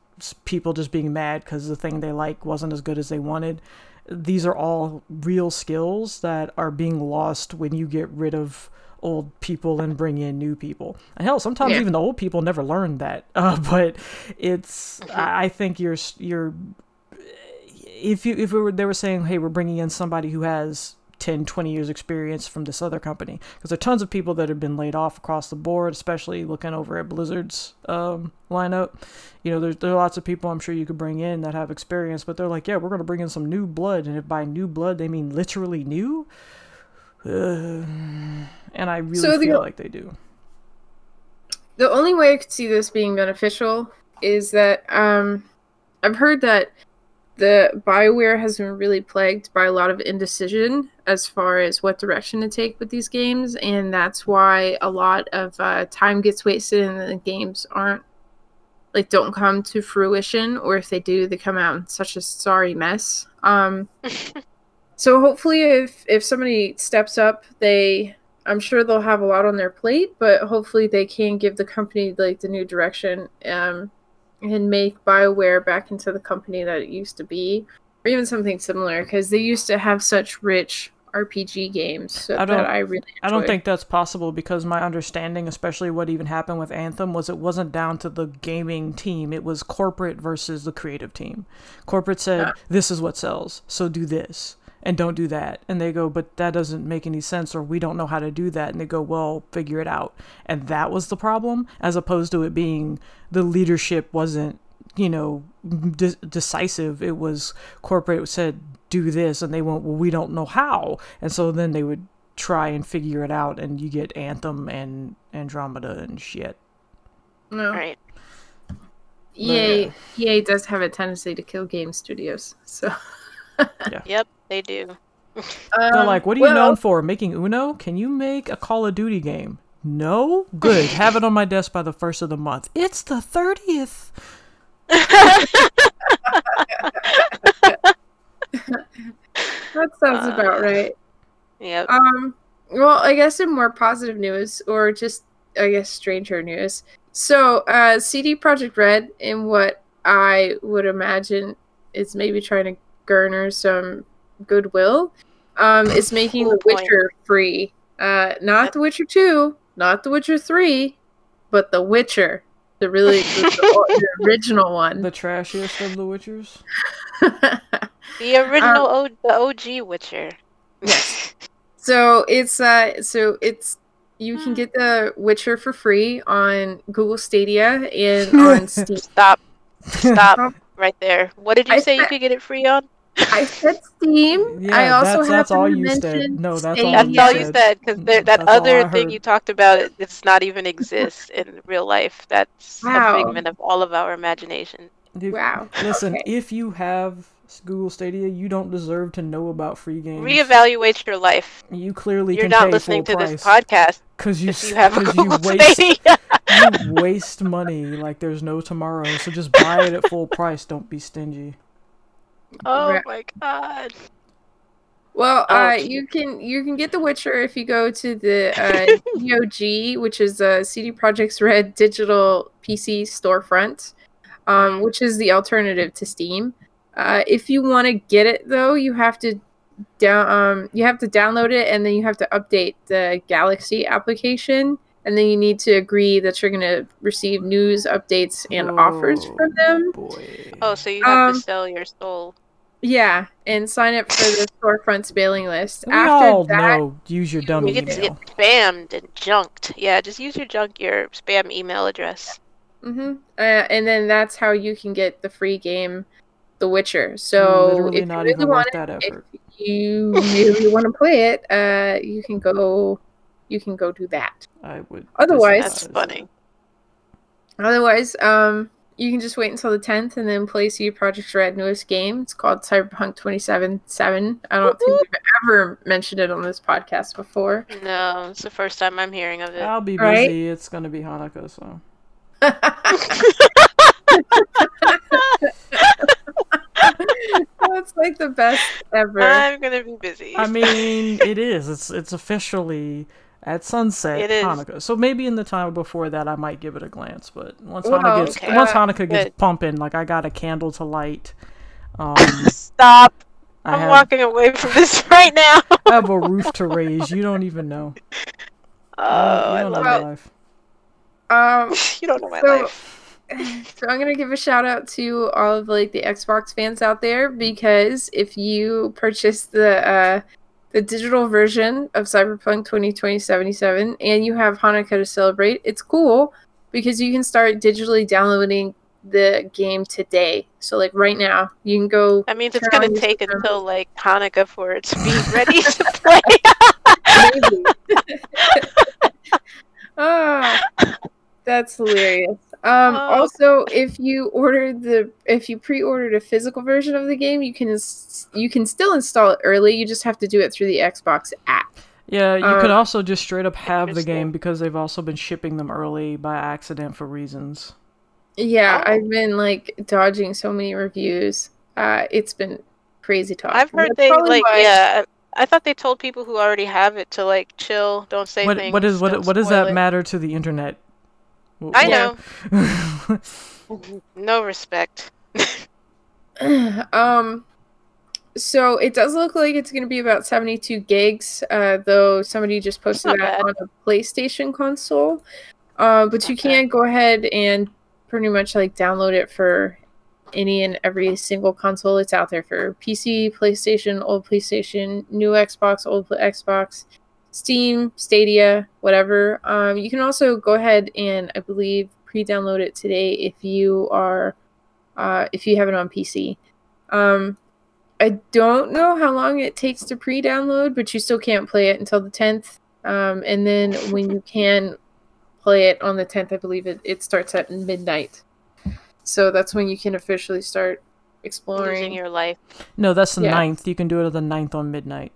people just being mad because the thing they like wasn't as good as they wanted. These are all real skills that are being lost when you get rid of old people and bring in new people. And hell, sometimes yeah. even the old people never learn that. Uh, but it's, I think you're, you're, if you, if we were, they were saying, hey, we're bringing in somebody who has ten, twenty years experience from this other company, because there are tons of people that have been laid off across the board, especially looking over at Blizzard's um, lineup. You know, there's, there are lots of people I'm sure you could bring in that have experience, but they're like, yeah, we're going to bring in some new blood. And if by new blood, they mean literally new, Uh, and I really so the, feel like they do. The only way I could see this being beneficial is that um, I've heard that the BioWare has been really plagued by a lot of indecision as far as what direction to take with these games, and that's why a lot of uh, time gets wasted and the games aren't like don't come to fruition, or if they do, they come out in such a sorry mess. Um So hopefully if, if somebody steps up, they I'm sure they'll have a lot on their plate, but hopefully they can give the company like the new direction um, and make BioWare back into the company that it used to be, or even something similar, because they used to have such rich R P G games so I don't, that I really enjoyed. I don't think that's possible because my understanding, especially what even happened with Anthem, was it wasn't down to the gaming team. It was corporate versus the creative team. Corporate said, yeah. this is what sells, so do this. And don't do that. And they go, but that doesn't make any sense, or we don't know how to do that. And they go, well, figure it out. And that was the problem, as opposed to it being the leadership wasn't, you know, de- decisive. It was corporate said, do this. And they went, well, we don't know how. And so then they would try and figure it out. And you get Anthem and Andromeda and shit. No. Right. E A, yeah. E A does have a tendency to kill game studios. So. yeah. Yep. They do. They're like, what are you well, known for? Making Uno? Can you make a Call of Duty game? No? Good. Have it on my desk by the first of the month. It's the thirtieth. That sounds uh, about right. Yep. Um, well, I guess in more positive news, or just, I guess, stranger news. So, uh, C D Projekt Red, in what I would imagine is maybe trying to garner some goodwill, um, is making The Witcher free. Uh, not The Witcher two, not The Witcher three, but The Witcher. The really the, the original one. The trashiest of The Witchers? The original um, o- the O G Witcher. Yes. So it's uh so it's you can get The Witcher for free on Google Stadia and on Steam. Stop. Stop right there. What did you I say th- you could get it free on? I said Steam. Yeah, I also that's, that's all you said. No, that's Steam. all you that's said. That's all you said, because that other thing you talked about, it does not even exist in real life. That's wow. a figment of all of our imagination. If, wow. Listen, okay. If you have Google Stadia, you don't deserve to know about free games. Reevaluate your life. You clearly You're can not pay listening full to price this podcast because you, you have Google you waste, Stadia. You waste money like there's no tomorrow. So just buy it at full price. Don't be stingy. Oh my god. Well, uh, you can you can get The Witcher if you go to the uh, D O G, which is a C D Projekt's Red digital P C storefront, um, which is the alternative to Steam. Uh, if you want to get it though, you have to down um, you have to download it, and then you have to update the Galaxy application, and then you need to agree that you're going to receive news updates and oh, offers from them. Boy. Oh, so you have um, to sell your soul. Yeah, and sign up for the storefront's mailing list. We After all that, know, use your dumb you email. You get spammed and junked. Yeah, just use your junk, your spam email address. Mm-hmm. Uh, and then that's how you can get the free game, The Witcher. So Literally if you not really even want that it, effort. If you really want to play it, uh, you can go. You can go do that. I would. Otherwise, that's funny. Otherwise, um. you can just wait until the tenth and then play C D Projekt's Red newest game. It's called Cyberpunk twenty seventy-seven. I don't think we've ever mentioned it on this podcast before. No, it's the first time I'm hearing of it. I'll be busy. Right? It's going to be Hanukkah, so. That's like the best ever. I'm going to be busy. I mean, it is. It's, it's officially... At sunset, Hanukkah. So maybe in the time before that, I might give it a glance. But once Whoa, Hanukkah gets, okay. once Hanukkah Good. gets pumping, like I got a candle to light. Um, Stop! I I'm have, walking away from this right now. I have a roof to raise. You don't even know. Oh, uh, you don't I know my it. life. Um, you don't know my so, life. So I'm gonna give a shout out to all of like the Xbox fans out there, because if you purchase the. Uh, the digital version of Cyberpunk twenty twenty-seven, and you have Hanukkah to celebrate, it's cool because you can start digitally downloading the game today. So, like, right now, you can go... I mean, it's going to take system. until, like, Hanukkah for it to be ready to play. Maybe. Oh, that's hilarious. Um, oh. Also, if you ordered the if you pre-ordered a physical version of the game, you can ins- you can still install it early. You just have to do it through the Xbox app. Yeah, you um, could also just straight up have the game because they've also been shipping them early by accident for reasons. Yeah, oh. I've been like dodging so many reviews. Uh, it's been crazy talk. I've heard they like why- yeah. I thought they told people who already have it to like chill, don't say what, things. What is what what does that it. matter to the internet? I know. No respect. um, so it does look like it's going to be about seventy-two gigs, uh, though somebody just posted that on a PlayStation console. Uh, but you can go ahead and pretty much like download it for any and every single console that's out there for P C, PlayStation, old PlayStation, new Xbox, old Xbox. Steam, Stadia, whatever. Um, you can also go ahead and I believe pre-download it today if you are, uh, if you have it on P C. Um, I don't know how long it takes to pre-download, but you still can't play it until the tenth. Um, and then when you can play it on the tenth, I believe it, it starts at midnight. So that's when you can officially start exploring. Losing your life. No, that's the yeah. ninth. You can do it on the ninth on midnight.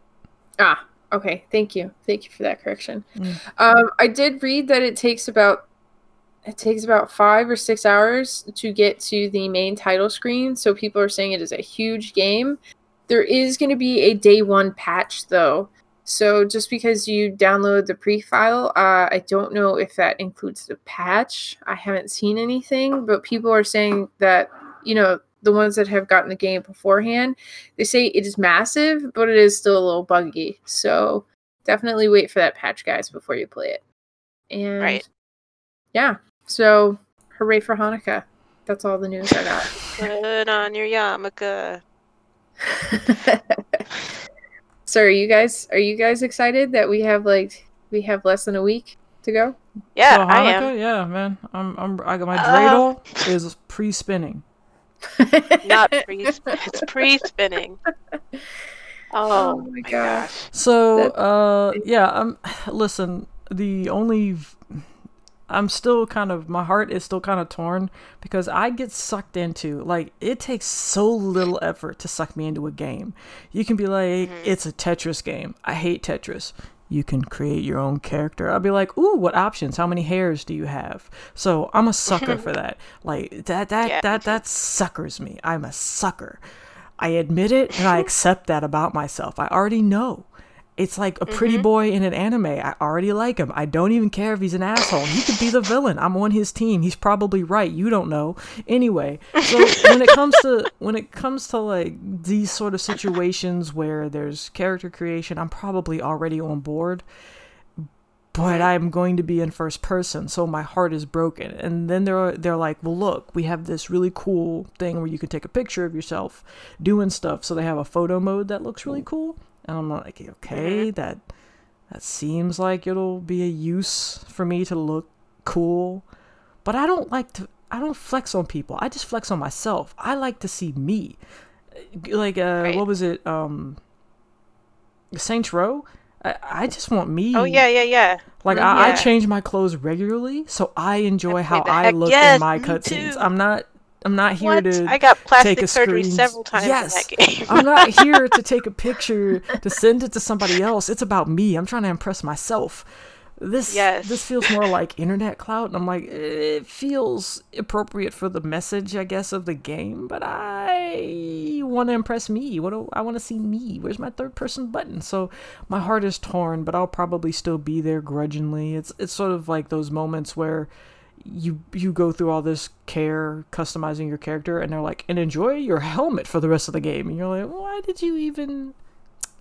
Ah. Okay, thank you. Thank you for that correction. Mm. Um, I did read that it takes about it takes about five or six hours to get to the main title screen, so people are saying it is a huge game. There is going to be a day one patch, though. So just because you download the pre-file, uh, I don't know if that includes the patch. I haven't seen anything, but people are saying that, you know, the ones that have gotten the game beforehand, they say it is massive, but it is still a little buggy. So definitely wait for that patch, guys, before you play it. And right. yeah, so hooray for Hanukkah. That's all the news I got. Put on your yarmulke. So are you guys are you guys excited that we have like we have less than a week to go? Yeah, well, Hanukkah, I am. Yeah, man. I'm I'm I got my dreidel uh, is pre-spinning. Not pre it's pre-spinning. Oh, oh my, my gosh. gosh. So, uh, yeah, I'm, listen, the only, I'm still kind of, my heart is still kind of torn because I get sucked into, like, it takes so little effort to suck me into a game. You can be like, mm-hmm. It's a Tetris game. I hate Tetris. You can create your own character. I'll be like, ooh, what options? How many hairs do you have? So I'm a sucker for that. Like that, that, yeah. that, that suckers me. I'm a sucker. I admit it and I accept that about myself. I already know. It's like a pretty mm-hmm. boy in an anime. I already like him. I don't even care if he's an asshole. He could be the villain. I'm on his team. He's probably right. You don't know. Anyway, so when it comes to when it comes to like these sort of situations where there's character creation, I'm probably already on board. But I'm going to be in first person, so my heart is broken. And then they're they're like, well, look, we have this really cool thing where you can take a picture of yourself doing stuff. So they have a photo mode that looks really cool. And I'm like, okay, that that seems like it'll be a use for me to look cool. But I don't like to, I don't flex on people. I just flex on myself. I like to see me. Like, uh, right. what was it? Um, Saints Row? I, I just want me. Oh, yeah, yeah, yeah. Like, mm-hmm. I, I change my clothes regularly, so I enjoy I how I look yes, in my cutscenes. I'm not... I'm not here what? to I got plastic take a surgery screen. several times yes. in that game. I'm not here to take a picture to send it to somebody else. It's about me. I'm trying to impress myself. This yes. this feels more like internet clout, and I'm like, it feels appropriate for the message, I guess, of the game. But I want to impress me. What do I want to see me? Where's my third person button? So my heart is torn, but I'll probably still be there grudgingly. It's it's sort of like those moments where. you you go through all this care customizing your character and they're like, and enjoy your helmet for the rest of the game, and you're like, why did you even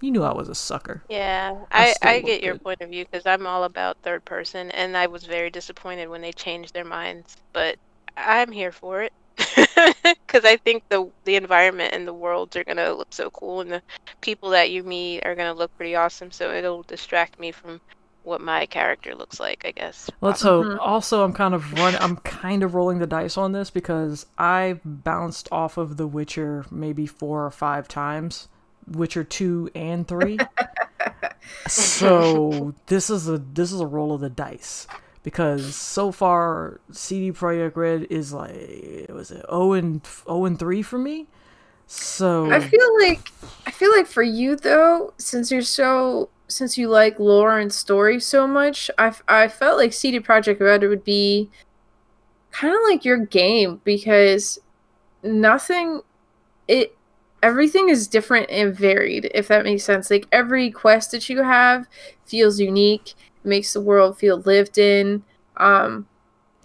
you knew I was a sucker. Yeah, I, I, I get your it. point of view, because I'm all about third person, and I was very disappointed when they changed their minds, but I'm here for it because I think the the environment and the worlds are going to look so cool, and the people that you meet are going to look pretty awesome, so it'll distract me from what my character looks like, I guess. Let's hope. Mm-hmm. Also, I'm kind of run. I'm kind of rolling the dice on this because I bounced off of The Witcher maybe four or five times, Witcher two and three. So this is a this is a roll of the dice because so far C D Projekt Red is like, was it zero and zero and three for me. So I feel like I feel like for you though, since you're so. Since you like lore and story so much, I, I felt like C D Projekt Red would be kind of like your game, because nothing, it, everything is different and varied, if that makes sense. Like, every quest that you have feels unique, makes the world feel lived in. Um,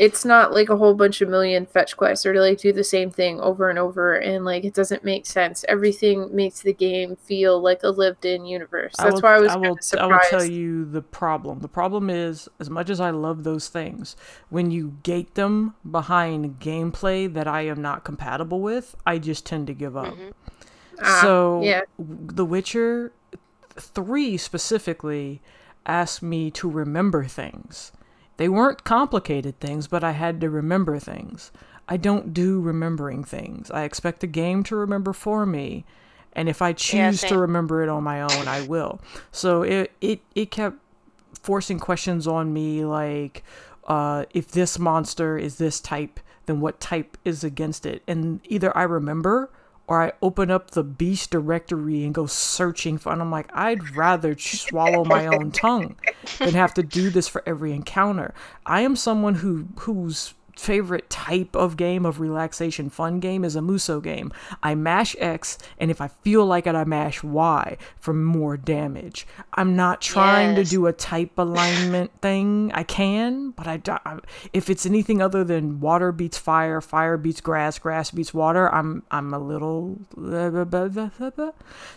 it's not like a whole bunch of million fetch quests or to like do the same thing over and over, and like it doesn't make sense. Everything makes the game feel like a lived-in universe. That's I will, why I was I will, surprised. I will tell you the problem. The problem is, as much as I love those things, when you gate them behind gameplay that I am not compatible with, I just tend to give up. Mm-hmm. ah, so yeah. The Witcher three specifically asked me to remember things. They weren't complicated things, but I had to remember things. I don't do remembering things. I expect the game to remember for me, and if I choose yeah, to remember it on my own, I will. So it it, it kept forcing questions on me, like, uh, if this monster is this type, then what type is against it? And either I remember, or I open up the beast directory and go searching for, and I'm like, I'd rather swallow my own tongue than have to do this for every encounter. I am someone who whose favorite type of game, of relaxation fun game, is a Musou game. I mash X, and if I feel like it, I mash Y for more damage. I'm not trying yes. to do a type alignment thing. I can, but I don't. If it's anything other than water beats fire, fire beats grass, grass beats water, I'm I'm a little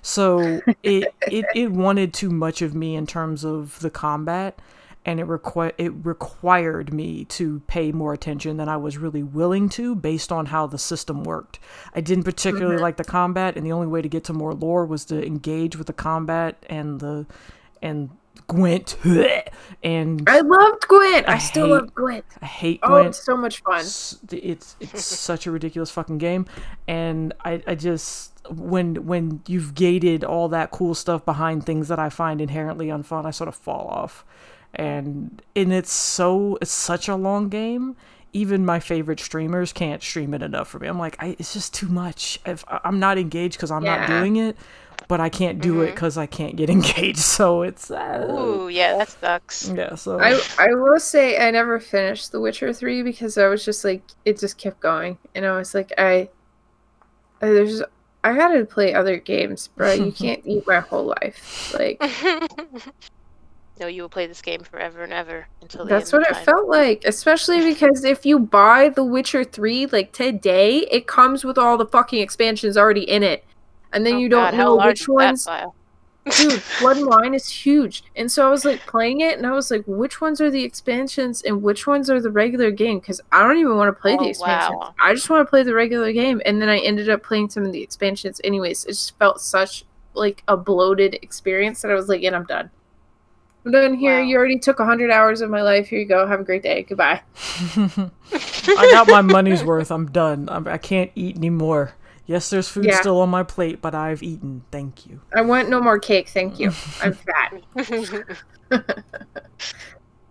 so it it it wanted too much of me in terms of the combat. And it requ- it required me to pay more attention than I was really willing to based on how the system worked. I didn't particularly mm-hmm. like the combat, and the only way to get to more lore was to engage with the combat and the and Gwent. And I loved Gwent. I, I still hate, love Gwent. I hate oh, Gwent. Oh, it's so much fun. It's it's, it's such a ridiculous fucking game. And I, I just... when when you've gated all that cool stuff behind things that I find inherently unfun, I sort of fall off. And and it's so it's such a long game. Even my favorite streamers can't stream it enough for me. I'm like, I, it's just too much. If I'm not engaged because I'm yeah. not doing it, but I can't do mm-hmm. it because I can't get engaged. So it's uh, ooh yeah, that sucks. Yeah. So I I will say I never finished The Witcher three because I was just like, it just kept going, and I was like I there's I had to play other games, bro. You can't eat my whole life. Like, no, you will play this game forever and ever until the that's end what of time. It felt like. Especially because if you buy The Witcher three like today, it comes with all the fucking expansions already in it, and then oh you God, don't know which ones. Dude, Bloodline is huge, and so I was like playing it, and I was like, which ones are the expansions and which ones are the regular game? Because I don't even want to play oh, the expansions. Wow. I just want to play the regular game, and then I ended up playing some of the expansions. Anyways, it just felt such like a bloated experience that I was like, "Yeah, I'm done. I'm done here. Wow. You already took a hundred hours of my life. Here you go. Have a great day. Goodbye." I got my money's worth. I'm done. I'm, I can't eat anymore. Yes, there's food yeah. still on my plate, but I've eaten. Thank you. I want no more cake. Thank you. I'm fat.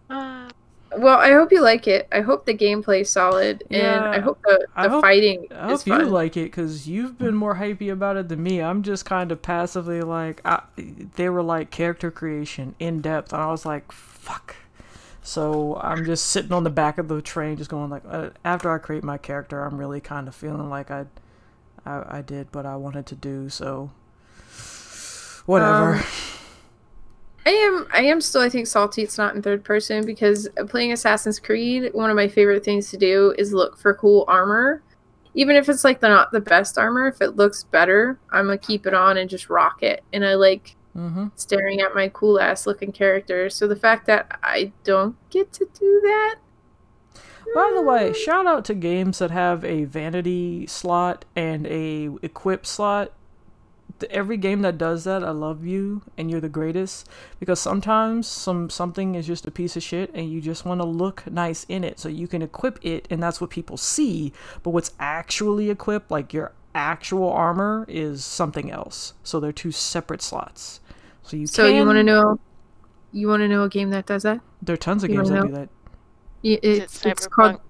uh, well, I hope you like it. I hope the gameplay's solid, yeah, and I hope the, the I hope, fighting I hope is fun. You like it, because you've been more hypey about it than me. I'm just kind of passively like, I, they were like character creation in depth, and I was like, fuck. So I'm just sitting on the back of the train, just going like, uh, after I create my character, I'm really kind of feeling like I. I, I did what I wanted to do, so whatever. Um, I am I am still, I think, salty it's not in third person, because playing Assassin's Creed, one of my favorite things to do is look for cool armor. Even if it's like the, not the best armor, if it looks better, I'm going to keep it on and just rock it. And I like mm-hmm. staring at my cool ass looking character. So the fact that I don't get to do that. By the way, shout out to games that have a vanity slot and a equip slot. Every game that does that, I love you and you're the greatest, because sometimes some something is just a piece of shit and you just want to look nice in it so you can equip it, and that's what people see. But what's actually equipped, like your actual armor, is something else. So they're two separate slots. So you So can... you want to know you want to know a game that does that? There are tons of you games that do that. It, it, it's, it's called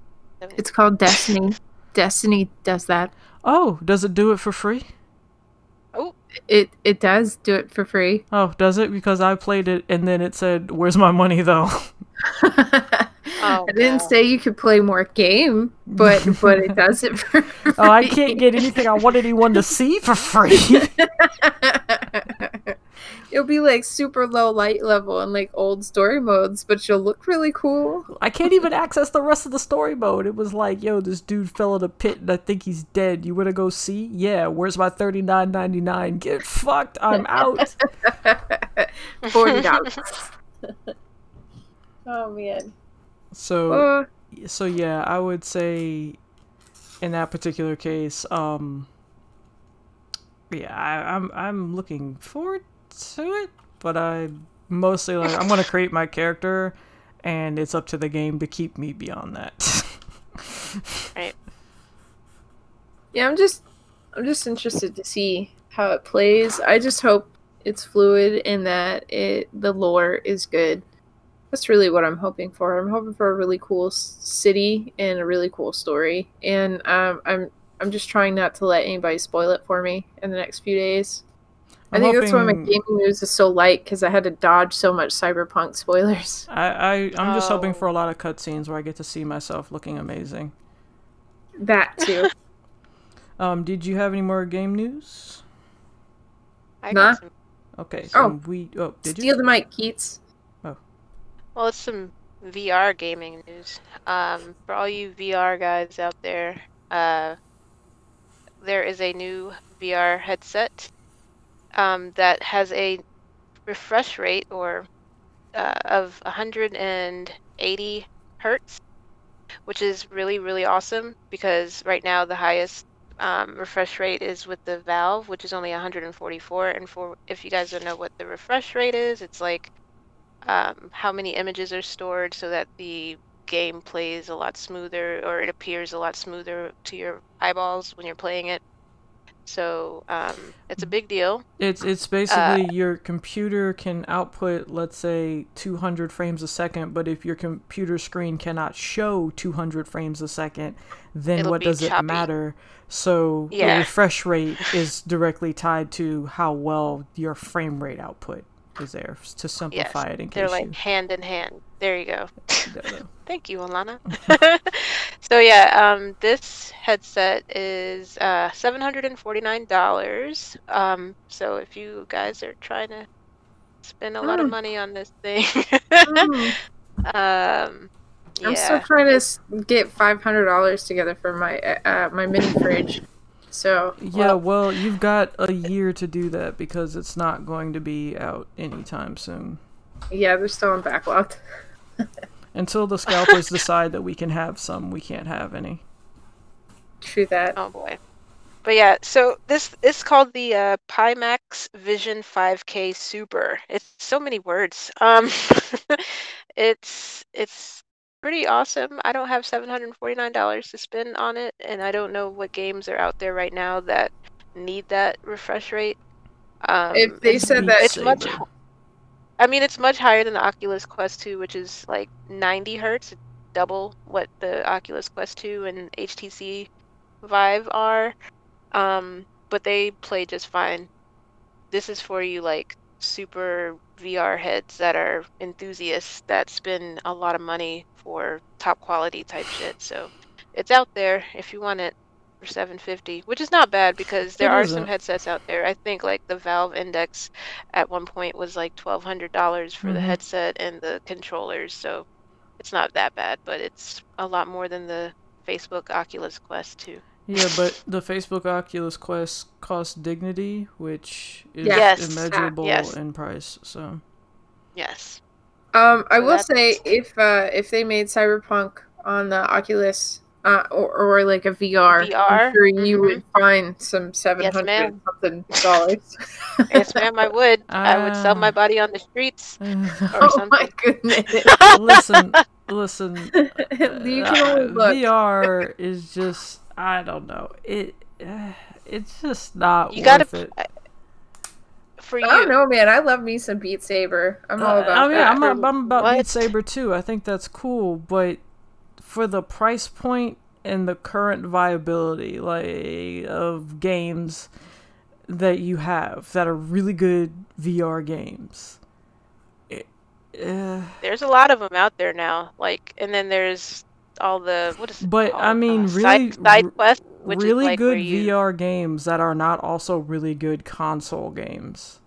it's called Destiny. Destiny does that. Oh, does it do it for free? Oh, it it does do it for free. Oh, does it? Because I played it and then it said, "Where's my money, though?" oh, I didn't God. say you could play more game, but but it does it for free. Oh, I can't get anything I want anyone to see for free. It'll be like super low light level and like old story modes, but you'll look really cool. I can't even access the rest of the story mode. It was like, yo, this dude fell in a pit and I think he's dead. You want to go see? Yeah, where's my thirty-nine ninety-nine? Get fucked. I'm out. forty dollars. Oh, man. So, uh, so yeah, I would say in that particular case, um, yeah, I, I'm, I'm looking forward to it, but I mostly like I'm gonna create my character, and it's up to the game to keep me beyond that. Right. Yeah, I'm just I'm just interested to see how it plays. I just hope it's fluid and that it the lore is good. That's really what I'm hoping for. I'm hoping for a really cool city and a really cool story, and um, I'm I'm just trying not to let anybody spoil it for me in the next few days. I'm I think hoping, that's why my gaming news is so light, because I had to dodge so much Cyberpunk spoilers. I, I, I'm just oh. hoping for a lot of cutscenes where I get to see myself looking amazing. That, too. um, did you have any more game news? I nah. got some. Okay. So oh. We, oh, did Steal you? the mic, Keats. Oh. Well, it's some V R gaming news. Um, for all you V R guys out there, uh, there is a new V R headset. Um, that has a refresh rate or uh, of one hundred eighty hertz, which is really, really awesome, because right now the highest um, refresh rate is with the Valve, which is only one hundred forty-four. And for if you guys don't know what the refresh rate is, it's like um, how many images are stored so that the game plays a lot smoother, or it appears a lot smoother to your eyeballs when you're playing it. So um, it's a big deal. It's it's basically uh, your computer can output, let's say, two hundred frames a second, but if your computer screen cannot show two hundred frames a second, then what does choppy. it matter? So yeah. the refresh rate is directly tied to how well your frame rate output. is there to simplify yes, it in case they're like you... hand in hand. There you go. Thank you, Alana. So yeah, um, this headset is uh, seven hundred forty-nine dollars. Um, so if you guys are trying to spend a mm. lot of money on this thing, mm. um, yeah. I'm still trying to get five hundred dollars together for my uh, my mini fridge. So yeah, well, well, you've got a year to do that because it's not going to be out anytime soon. Yeah, they're still in backlog. Until the scalpers decide that we can have some, we can't have any. True that. Oh boy. But yeah, so this is called the uh, Pimax Vision five K Super. It's so many words. Um, it's it's. pretty awesome. I don't have seven hundred forty-nine dollars to spend on it, and I don't know what games are out there right now that need that refresh rate. Um, if they said that, it's much. I mean, it's much higher than the Oculus Quest two, which is like ninety hertz, double what the Oculus Quest two and H T C Vive are. Um, but they play just fine. This is for you, like super V R heads that are enthusiasts that spend a lot of money for top quality type shit. So it's out there if you want it for seven fifty, which is not bad because there are some headsets out there. I think like the Valve Index at one point was like twelve hundred dollars for mm-hmm. the headset and the controllers. So it's not that bad, but it's a lot more than the Facebook Oculus Quest too. Yeah, but the Facebook Oculus Quest costs dignity, which is yes. immeasurable ah, yes. in price. So, yes. Um, I so will say if uh, if they made Cyberpunk on the Oculus uh, or, or like a V R, V R? I'm sure you mm-hmm. would find some seven hundred yes, something dollars. Yes, ma'am, I would. Uh, I would sell my body on the streets. Uh, or oh something. My goodness! Listen, listen. You can only look. V R is just. I don't know. It uh, it's just not you worth gotta, it. I, for you. I don't know, man. I love me some Beat Saber. I'm uh, all about I mean, that. I'm, I'm, I'm about what? Beat Saber, too. I think that's cool. But for the price point and the current viability like of games that you have that are really good V R games... It, uh, there's a lot of them out there now. Like, and then there's... all the what is it but called? I mean uh, really side, side quest, which really is like good you... V R games that are not also really good console games.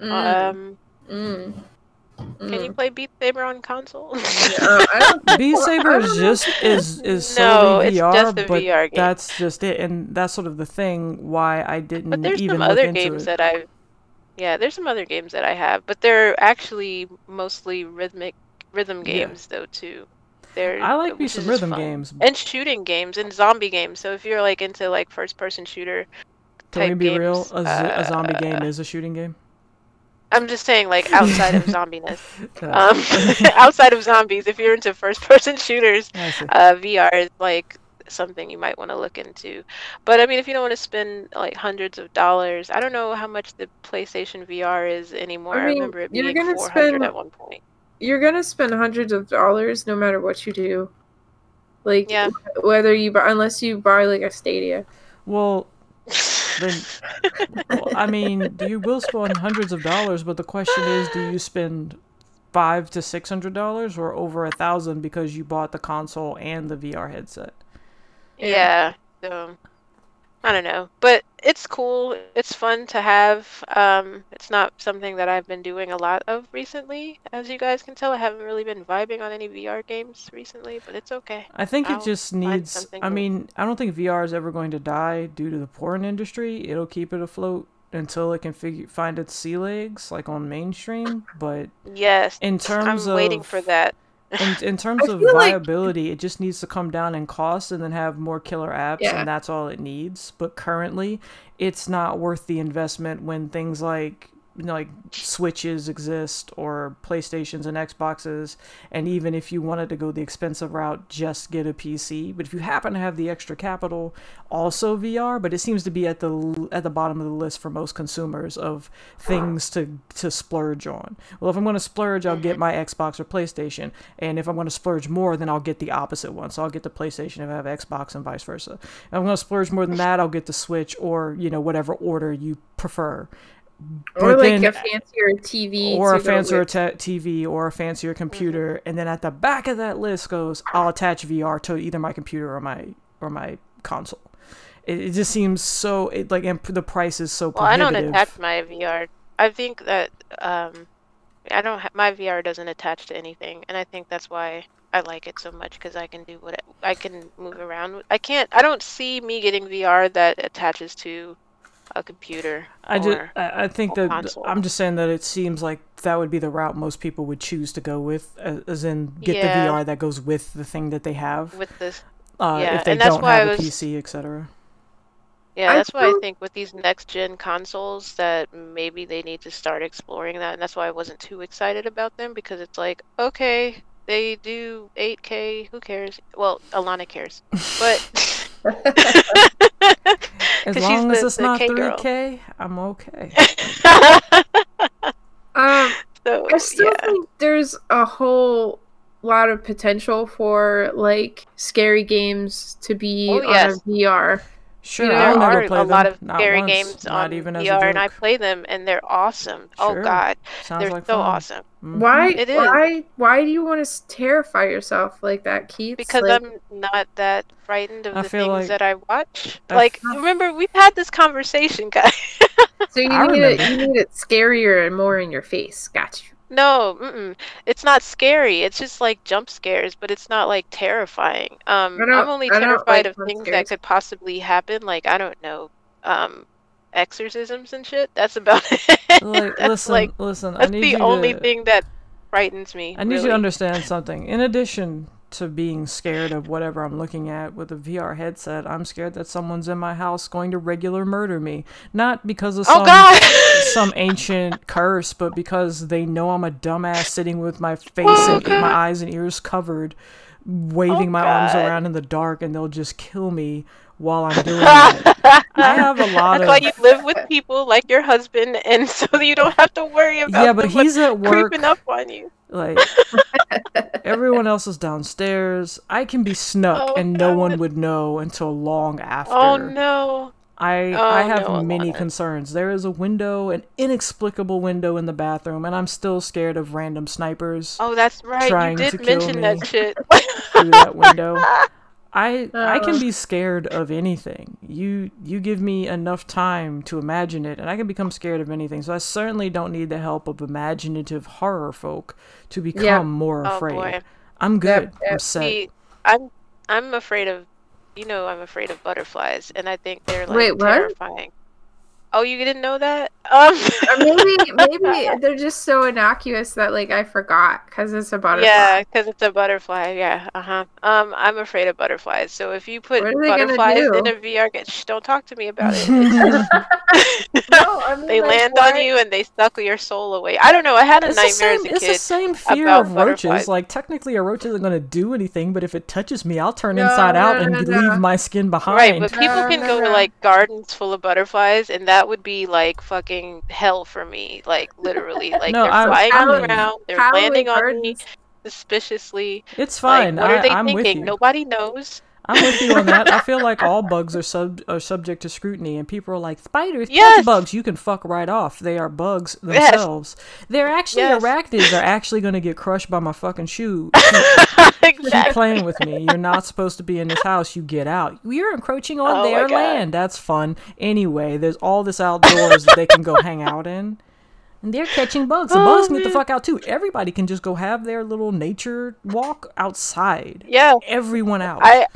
Mm. Um, mm. Can mm. you play Beat Saber on console? No, I don't Beat Saber is just is is no, solely V R, just but V R game. That's just it, and that's sort of the thing why I didn't. But there's even some other games it. that I, yeah, there's some other games that I have, but they're actually mostly rhythmic rhythm games yeah. though too. There, I like me some rhythm fun. games and shooting games and zombie games. So if you're like into like first-person shooter, type can we be games, real? A, uh, a zombie game is a shooting game. I'm just saying, like outside of zombiness, um, outside of zombies. If you're into first-person shooters, uh, V R is like something you might want to look into. But I mean, if you don't want to spend like hundreds of dollars, I don't know how much the PlayStation V R is anymore. I, mean, I remember it being four hundred spend... at one point. You're gonna spend hundreds of dollars no matter what you do, like yeah. whether you buy unless you buy like a Stadia. Well, then, well, I mean, you will spend hundreds of dollars, but the question is, do you spend five to six hundred dollars or over a thousand because you bought the console and the V R headset? Yeah, yeah. So I don't know, but it's cool. It's fun to have. Um, it's not something that I've been doing a lot of recently. As you guys can tell, I haven't really been vibing on any V R games recently, but it's okay. I think I'll it just needs... I mean, cool. I don't think V R is ever going to die due to the porn industry. It'll keep it afloat until it can figure, find its sea legs, like on mainstream, but... Yes, in terms I'm of, waiting for that. In, in terms of viability, like... it just needs to come down in cost and then have more killer apps, yeah. and that's all it needs. But currently, it's not worth the investment when things like you know, like Switches exist or PlayStations and Xboxes. And even if you wanted to go the expensive route, just get a P C. But if you happen to have the extra capital, also V R. But it seems to be at the at the bottom of the list for most consumers of things to to splurge on. Well, if I'm going to splurge, I'll get my Xbox or PlayStation. And if I'm going to splurge more, then I'll get the opposite one. So I'll get the PlayStation if I have Xbox and vice versa. If I'm going to splurge more than that, I'll get the Switch or you know whatever order you prefer. Or but like then, a fancier T V. Or a fancier t- TV or a fancier computer. Mm-hmm. And then at the back of that list goes, I'll attach V R to either my computer or my or my console. It, it just seems so, it, like, and the price is so prohibitive. Well, I don't attach my V R. I think that, um, I don't, ha- my V R doesn't attach to anything. And I think that's why I like it so much, because I can do what, I, I can move around. I can't, I don't see me getting V R that attaches to a computer. I just, I think that console. I'm just saying that it seems like that would be the route most people would choose to go with, as in get yeah. the V R that goes with the thing that they have. With this, uh, yeah. if they and that's don't why have I was, a P C, et cetera. Yeah, that's why I think with these next gen consoles that maybe they need to start exploring that, and that's why I wasn't too excited about them, because it's like, okay, they do eight K. Who cares? Well, Alana cares, but. As long as the, it's not three K, girl. I'm okay. um, so, I still yeah. think there's a whole lot of potential for like scary games to be oh, on yes. V R. Sure, you know, there are a them. lot of not scary once, games on V R, and I play them, and they're awesome. Sure. Oh God, Sounds they're like so fun. awesome. Mm-hmm. Why? It is. Why? Why do you want to terrify yourself like that, Keith? Because like, I'm not that frightened of I the things like, that I watch. I like, f- remember, we've had this conversation, guys. So you need it. You need it scarier and more in your face. Got you. No, mm-mm. It's not scary. It's just like jump scares, but it's not like terrifying. Um, I'm only terrified like of things scares. that could possibly happen. Like, I don't know, um, exorcisms and shit. That's about it. Like, that's listen, like, listen, that's I need the you only to, thing that frightens me. I need really. you to understand something. In addition to being scared of whatever I'm looking at with a V R headset, I'm scared that someone's in my house going to regular murder me. Not because of some, oh some ancient curse, but because they know I'm a dumbass sitting with my face oh and God. my eyes and ears covered, waving oh my God. arms around in the dark, and they'll just kill me while I'm doing it. I have a lot That's of... That's why you live with people like your husband, and so you don't have to worry about yeah, but he's at work, creeping up on you. Like, everyone else is downstairs. I can be snuck, oh, and no God. one would know until long after. Oh, no. I, oh, I have no, many concerns. There is a window, an inexplicable window in the bathroom, and I'm still scared of random snipers. Oh, that's right. Trying you did to mention kill me that shit. Through that window. I oh. I can be scared of anything. You you give me enough time to imagine it, and I can become scared of anything. So I certainly don't need the help of imaginative horror folk to become yeah. more oh, afraid. Boy. I'm good. Yep, yep. I'm set. See, I'm I'm afraid of, you know, I'm afraid of butterflies, and I think they're like Wait, what? terrifying. Oh, you didn't know that? Um, maybe maybe they're just so innocuous that like I forgot because it's a butterfly. Yeah, because it's a butterfly. Yeah. Uh huh. Um, I'm afraid of butterflies. So if you put butterflies in a V R game, shh, don't talk to me about it. No, I mean, they like, land why? on you and they suck your soul away. I don't know. I had a it's nightmare same, as a it's kid. It's the same fear of roaches. Like technically, a roach isn't going to do anything, but if it touches me, I'll turn no, inside no, out no, and no. leave my skin behind. Right, but people no, can no, go no. to like gardens full of butterflies, and that. That would be like fucking hell for me, like literally, like no, they're I'm, flying I'm, around, they're landing on birds. me suspiciously. It's fine. Like, what I, are they I'm thinking? Nobody knows. I'm with you on that. I feel like all bugs are sub are subject to scrutiny, and people are like, spiders, yes! bugs, you can fuck right off. They are bugs themselves. Yes. They're actually yes. arachnids. They're actually gonna get crushed by my fucking shoe. Exactly. Keep playing with me. You're not supposed to be in this house. You get out. You're encroaching on oh their land. That's fun. Anyway, there's all this outdoors that they can go hang out in. And they're catching bugs. The oh, bugs can get the fuck out too. Everybody can just go have their little nature walk outside. Yeah. Everyone out. I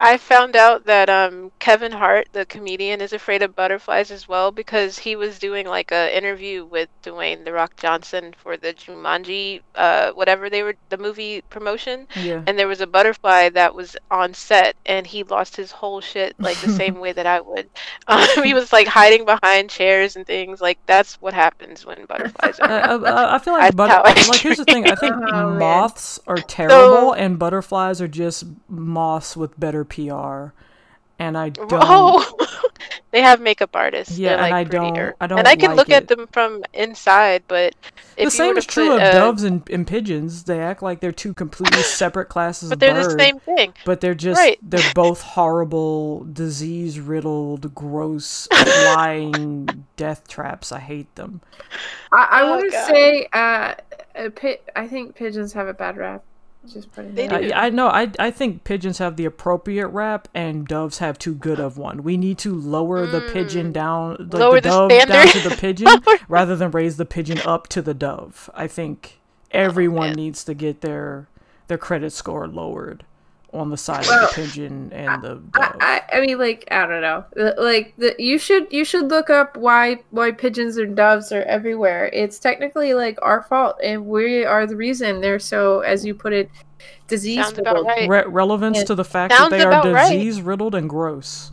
I found out that um, Kevin Hart, the comedian, is afraid of butterflies as well, because he was doing like an interview with Dwayne The Rock Johnson for the Jumanji, uh, whatever they were, the movie promotion. Yeah. And there was a butterfly that was on set, and he lost his whole shit like the same way that I would. Um, he was like hiding behind chairs and things. Like that's what happens when butterflies are. Uh, uh, I feel like, butter- I like here's the thing. I think oh, moths man. are terrible, so- and butterflies are just moths with better people. P R, and I don't. Oh, They have makeup artists. Yeah, like, and I prettier. don't. I don't. And I can like look it. at them from inside, but if the same you is true of a... doves and, and pigeons. They act like they're two completely separate classes of birds. But they're bird, the same thing. But they're just right. they're both horrible, disease-riddled, gross, flying death traps. I hate them. I, I oh, want to say, uh, a pi I think pigeons have a bad rap. Just they do. I, I know. I I think pigeons have the appropriate rap, and doves have too good of one. We need to lower mm. the pigeon down, like lower the, the dove standard. down to the pigeon, rather than raise the pigeon up to the dove. I think everyone oh, needs to get their their credit score lowered on the side well, of the pigeon and I, the dove. I, I, I mean, like I don't know, like the, you should you should look up why why pigeons and doves are everywhere. It's technically like our fault, and we are the reason they're so, as you put it, disease riddled. Right. Re relevance yeah. to the fact Sounds that they are disease right. riddled and gross.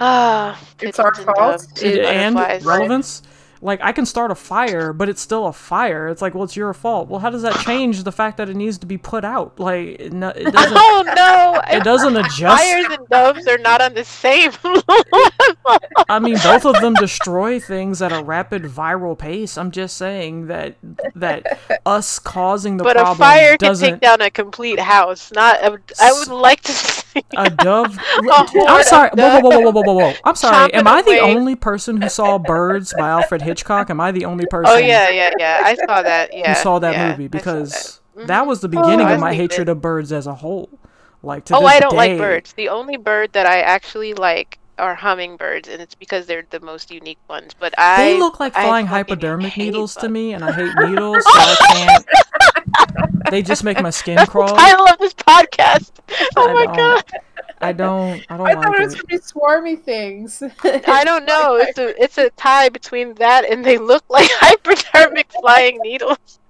Ah, it's our fault. It, and relevance. Like, I can start a fire, but it's still a fire. It's like, well, it's your fault. Well, how does that change the fact that it needs to be put out? Like, no, it doesn't... Oh, no! It doesn't adjust... Fires and doves are not on the same level. I mean, both of them destroy things at a rapid viral pace. I'm just saying that that us causing the but problem But a fire doesn't... can take down a complete house. Not a... I would like to see... A dove... A I'm sorry. Whoa, whoa, whoa, whoa, whoa, whoa. I'm sorry. Chomping Am I away. the only person who saw Birds by Alfred Hitchcock? Hitchcock, am I the only person? Oh yeah, yeah, yeah. I saw that. Yeah, who saw that yeah, movie because that. Mm-hmm. that was the beginning oh, of my hatred of birds as a whole. Like to oh, this I don't day, like birds. The only bird that I actually like are hummingbirds, and it's because they're the most unique ones. But I they look like flying hypodermic needles bugs. to me, and I hate needles. So I can't. They just make my skin crawl. I love this podcast. Oh I my don't. god. I don't. I don't. I like thought it was pretty swarmy things. I don't know. It's a it's a tie between that and they look like hypodermic flying needles.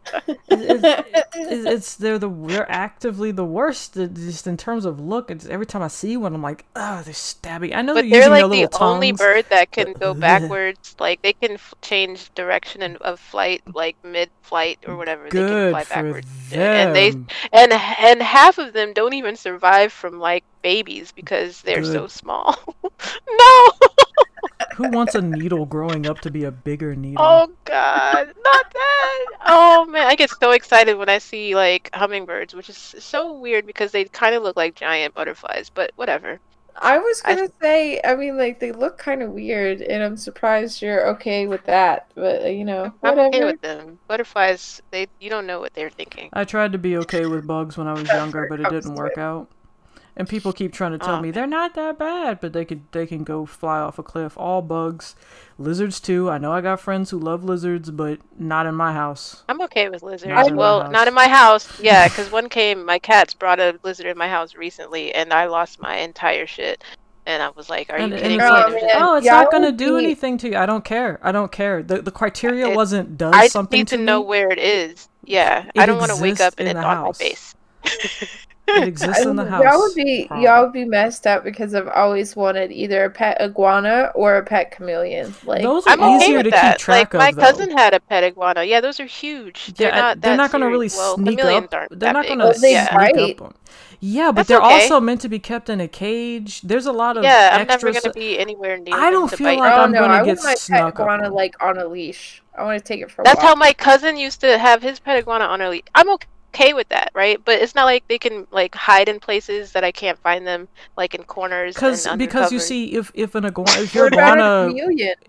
it's, it's, it's they're the we're actively the worst just in terms of look. It's every time I see one, I'm like, oh, they're stabby. I know, but they're, they're like the tongues. only bird that can go backwards. Like they can f change direction and of flight, like mid-flight or whatever. Good they can fly for backwards. Them. And they and and half of them don't even survive from like babies because they're Good. so small. No. Who wants a needle growing up to be a bigger needle? Oh god, not that! Oh man, I get so excited when I see like hummingbirds, which is so weird because they kind of look like giant butterflies, but whatever. I was gonna I... say, I mean, like they look kind of weird, and I'm surprised you're okay with that. But you know, whatever. I'm okay with them. Butterflies, they you don't know what they're thinking. I tried to be okay with bugs when I was younger, but it didn't work out. And people keep trying to tell oh. me they're not that bad, but they could they can go fly off a cliff. All bugs, lizards too. I know I got friends who love lizards, but not in my house. I'm okay with lizards. Not well, not in my house. Yeah, because one came. My cats brought a lizard in my house recently, and I lost my entire shit. And I was like, "Are you and, kidding and it's me?" Like, oh, it's not gonna do eat. anything to you. I don't care. I don't care. The the criteria it, wasn't does I something need to, to know me. where it is. Yeah, it I don't want to wake up and it's on my face. It exists in the house. Y'all would be y'all would be messed up because I've always wanted either a pet iguana or a pet chameleon. Like those are I'm easier okay to that. keep track like, of. My cousin though. had a pet iguana. Yeah, those are huge. They're, they're not. They're not going to really well, sneak up. Aren't they're not going to well, sneak right. up. On. Yeah, but That's they're okay. also meant to be kept in a cage. There's a lot of yeah. I'm never going to be anywhere near. I don't feel like oh, I'm no, going to get want my snuck pet iguana up. Like on a leash. I want to take it for. That's how my cousin used to have his pet iguana on a leash. I'm okay. okay with that, right? But it's not like they can like hide in places that I can't find them, like in corners. Because because you see, if if an iguana, if you're iguana,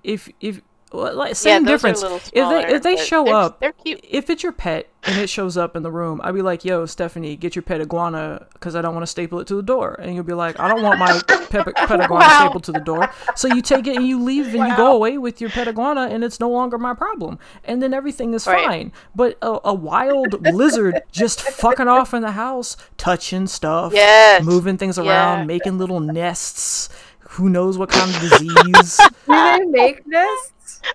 if if well, like same yeah, difference. Smaller, if they if they show they're, up, they're cute. If it's your pet and it shows up in the room, I'd be like, "Yo, Stephanie, get your pet iguana because I don't want to staple it to the door." And you'll be like, "I don't want my pet, pet iguana wow. stapled to the door." So you take it and you leave and wow. you go away with your pet iguana, and it's no longer my problem. And then everything is right. fine. But a, a wild lizard just fucking off in the house, touching stuff, yes. moving things around, yeah. making little nests. Who knows what kind of disease? Do they make nests?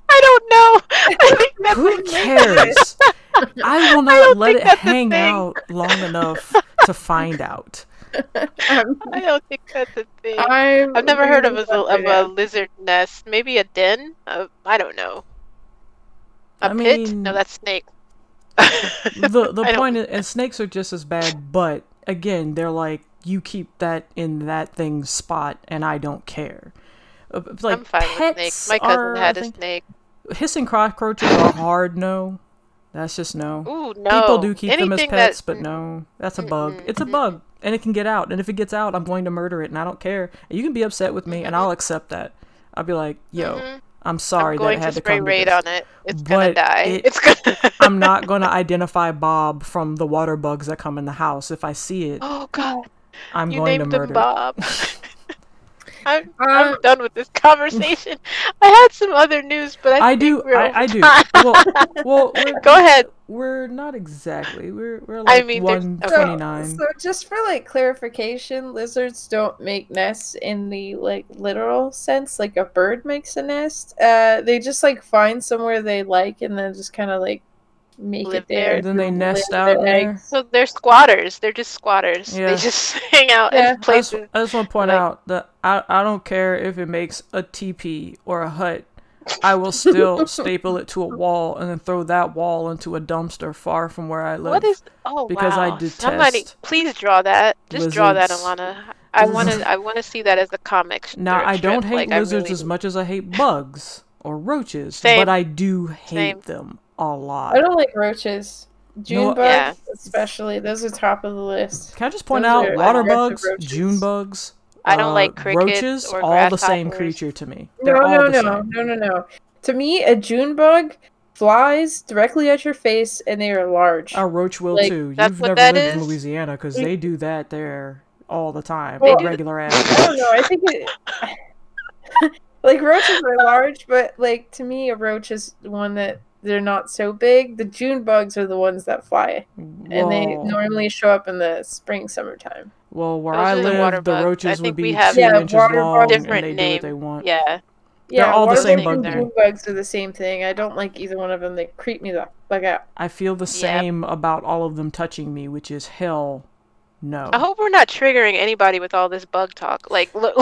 I don't know. I think that's Who cares? I will not I let it hang out long enough to find out. Um, I don't think that's a thing. I'm I've never heard of a, of a lizard nest. Maybe a den? Of, I don't know. A I pit? Mean, no, that's snake. the the point is, and snakes are just as bad, but again, they're like, you keep that in that thing's spot, and I don't care. Like, I'm fine pets with snakes. My cousin are, had a think, snake. Hissing cockroaches are hard, no. That's just no. Ooh, no. People do keep Anything them as pets, that... but no. That's a bug. Mm-hmm. It's a bug, and it can get out. And if it gets out, I'm going to murder it, and I don't care. And you can be upset with me, mm-hmm. and I'll accept that. I'll be like, yo, mm-hmm. I'm sorry I'm that it had to, to come to this. I'm going to spray raid on it. It's going to die. It, it's gonna... I'm not going to identify Bob from the water bugs that come in the house. If I see it, oh God, I'm you going to murder him Bob. It. I'm, I'm um, done with this conversation. I had some other news, but I, I think do. We're I, I do. Well, well we're, go ahead. We're not exactly. We're we're like I mean, one twenty-nine. So, so just for like clarification, lizards don't make nests in the like literal sense, like a bird makes a nest. Uh, they just like find somewhere they like and then just kind of like make live it there. And then they nest out there. Eggs. So they're squatters. They're just squatters. Yeah. They just hang out yeah. in places. I just, just want to point like, out that I, I don't care if it makes a teepee or a hut. I will still staple it to a wall and then throw that wall into a dumpster far from where I live. What is? Oh because wow! I detest somebody, please draw that. Just lizards. Draw that, Alana. I want to. I want to see that as a comic. Now I don't strip. hate like, lizards really... as much as I hate bugs or roaches, Same. but I do hate Same. them. A lot. I don't like roaches. June no, bugs, yeah. especially. Those are top of the list. Can I just point those out water bugs, June bugs, I don't uh, like crickets roaches, or all the same creature to me. They're no, no, no, no, no, no. To me, a June bug flies directly at your face, and they are large. A roach will like, too. You've never lived is? in Louisiana because they do that there all the time. Well, regular ass. I don't know. I think it, like roaches are large, but like to me, a roach is one that. They're not so big. The June bugs are the ones that fly, and well, they normally show up in the spring, summertime. Well, where Those I live, the, the roaches would be have, two yeah, inches water long, and they name. do what they want. Yeah, they're yeah, all the same bug. June bugs are the same thing. I don't like either one of them. They creep me the fuck out. I feel the same yep. about all of them touching me, which is hell. No. I hope we're not triggering anybody with all this bug talk. Like, look.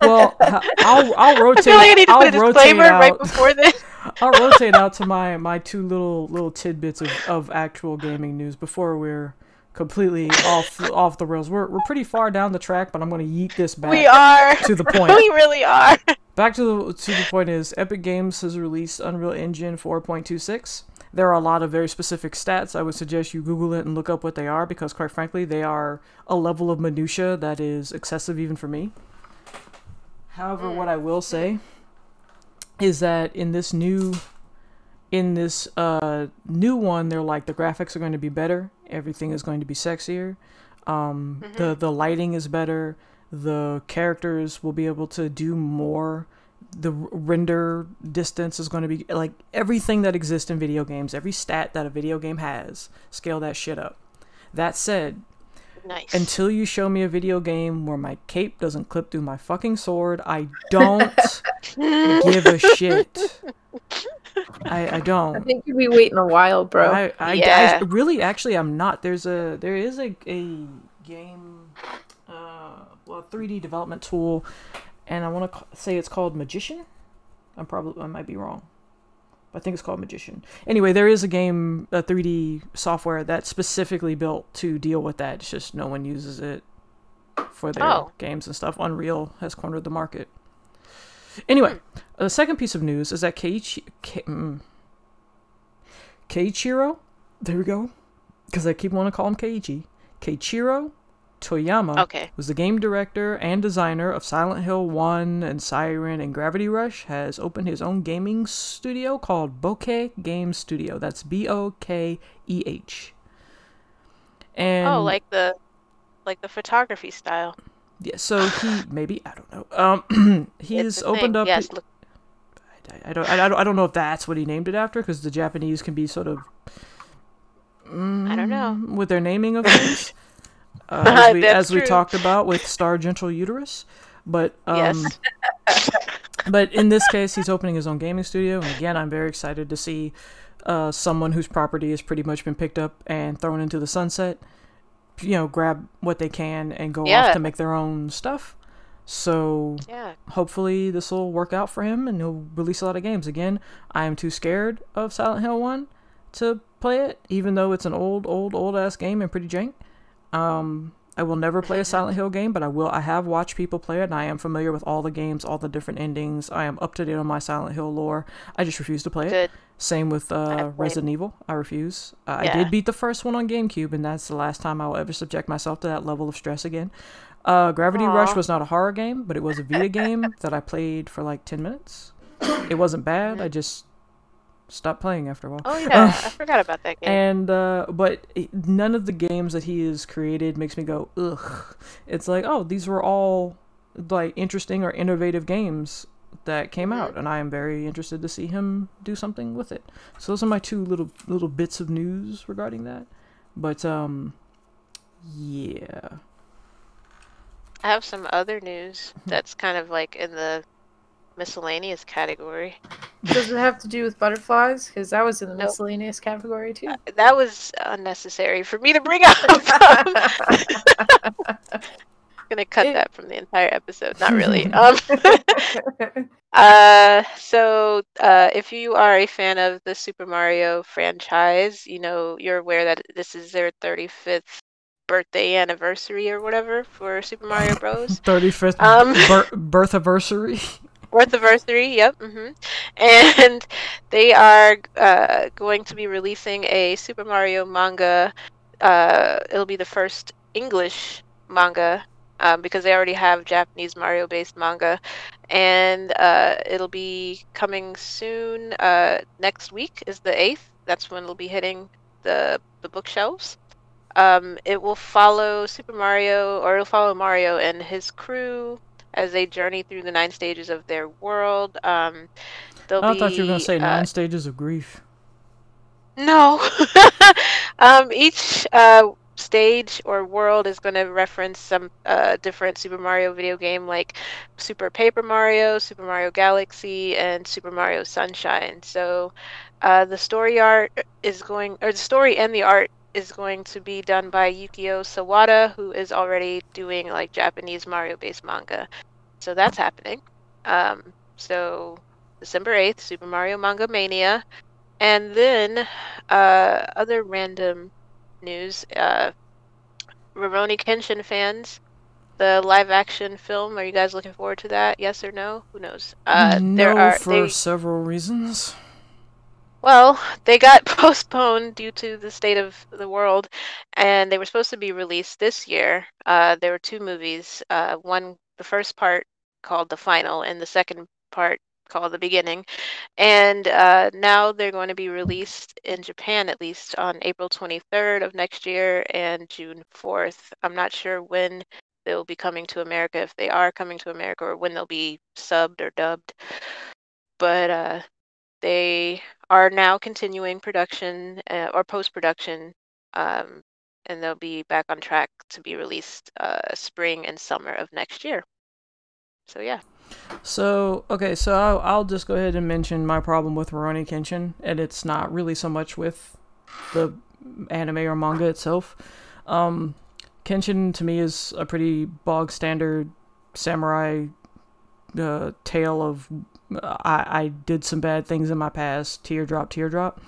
well, I'll I'll rotate. I feel like I need to I'll put a disclaimer right before this. I'll rotate out to my, my two little little tidbits of, of actual gaming news before we're completely off off the rails. We're we're pretty far down the track, but I'm going to yeet this back. We are to the point. We really are. Back to the to the point is Epic Games has released Unreal Engine four point two six. There are a lot of very specific stats. I would suggest you Google it and look up what they are because, quite frankly, they are a level of minutia that is excessive even for me. However, what I will say is that in this new, in this uh, new one, they're like the graphics are going to be better. Everything is going to be sexier. Um, mm-hmm. The the lighting is better. The characters will be able to do more. The render distance is going to be like everything that exists in video games, every stat that a video game has, scale that shit up. That said, nice. Until you show me a video game where my cape doesn't clip through my fucking sword, I don't give a shit. I, I don't. I think you'd be waiting a while, bro. I, I, yeah. I, I really, actually, I'm not. There's a, there is a, a game, uh, well, three D development tool. And I want to say it's called Magician. I'm probably I might be wrong. But I think it's called Magician. Anyway, there is a game, a three D software that's specifically built to deal with that. It's just no one uses it for their oh. games and stuff. Unreal has cornered the market. Anyway, hmm. the second piece of news is that Keiichi, Ke, mm, Keiichiro, there we go, because I keep wanting to call him Keiichi, Keiichiro Toyama okay. was the game director and designer of Silent Hill one and Siren and Gravity Rush, has opened his own gaming studio called Bokeh Game Studio. That's B O K E H. And oh, like the like the photography style. Yeah, so he maybe I don't know. Um he's opened thing. up yes, look. I, I don't I don't I don't know if that's what he named it after because the Japanese can be sort of mm, I don't know with their naming of things. Uh, as we, as we talked about with Star Gentle Uterus, but um, yes. but in this case, he's opening his own gaming studio, and again, I'm very excited to see uh, someone whose property has pretty much been picked up and thrown into the sunset. You know, grab what they can and go yeah. off to make their own stuff. So yeah. hopefully, this will work out for him, and he'll release a lot of games. Again, I am too scared of Silent Hill one to play it, even though it's an old, old, old ass game and pretty jank. Um, I will never play a Silent Hill game, but I will. I have watched people play it, and I am familiar with all the games, all the different endings. I am up to date on my Silent Hill lore. I just refuse to play Good. It. Same with uh, Resident Evil. I refuse. Uh, yeah. I did beat the first one on GameCube, and that's the last time I will ever subject myself to that level of stress again. Uh, Gravity Aww. Rush was not a horror game, but it was a Vita game that I played for like ten minutes. It wasn't bad. I just stopped playing after a while. Oh, yeah. I forgot about that game. And, uh, but none of the games that he has created makes me go, ugh. It's like, oh, these were all like interesting or innovative games that came mm-hmm. out, and I am very interested to see him do something with it. So those are my two little little bits of news regarding that. But, um, yeah. I have some other news that's kind of like in the miscellaneous category. Does it have to do with butterflies? Because that was in the nope. miscellaneous category too. Uh, that was unnecessary for me to bring up. I'm gonna cut it... that from the entire episode. Not really. um, uh, so uh, if you are a fan of the Super Mario franchise, you know you're aware that this is their thirty-fifth birthday anniversary or whatever for Super Mario Bros. thirty-fifth um, bir- birth anniversary. Birth anniversary, yep. Mm-hmm. And they are uh, going to be releasing a Super Mario manga. Uh, it'll be the first English manga um, because they already have Japanese Mario-based manga, and uh, it'll be coming soon. Uh, next week is the eighth. That's when it'll be hitting the the bookshelves. Um, it will follow Super Mario, or it'll follow Mario and his crew as they journey through the nine stages of their world. Um, they'll I be, thought you were going to say uh, nine stages of grief. No. um, each uh, stage or world is going to reference some uh, different Super Mario video game, like Super Paper Mario, Super Mario Galaxy, and Super Mario Sunshine. So uh, the story art is going, or the story and the art is going to be done by Yukio Sawada, who is already doing like Japanese Mario-based manga. So that's happening. Um, so December eighth, Super Mario Manga Mania. And then uh, other random news. Uh, Rurouni Kenshin fans, the live-action film, are you guys looking forward to that? Yes or no? Who knows? Uh, no, there are, for they... several reasons. Well, they got postponed due to the state of the world, and they were supposed to be released this year. Uh, there were two movies, uh, one, the first part called The Final, and the second part called The Beginning. And uh, now they're going to be released in Japan, at least, on April twenty-third of next year and June fourth. I'm not sure when they'll be coming to America, if they are coming to America, or when they'll be subbed or dubbed. But uh, they... are now continuing production uh, or post-production, um, and they'll be back on track to be released uh, spring and summer of next year. So, yeah. So, okay, so I'll, I'll just go ahead and mention my problem with Rurouni Kenshin, and it's not really so much with the anime or manga itself. Um, Kenshin, to me, is a pretty bog-standard samurai uh, tale of... I, I did some bad things in my past. Teardrop, teardrop.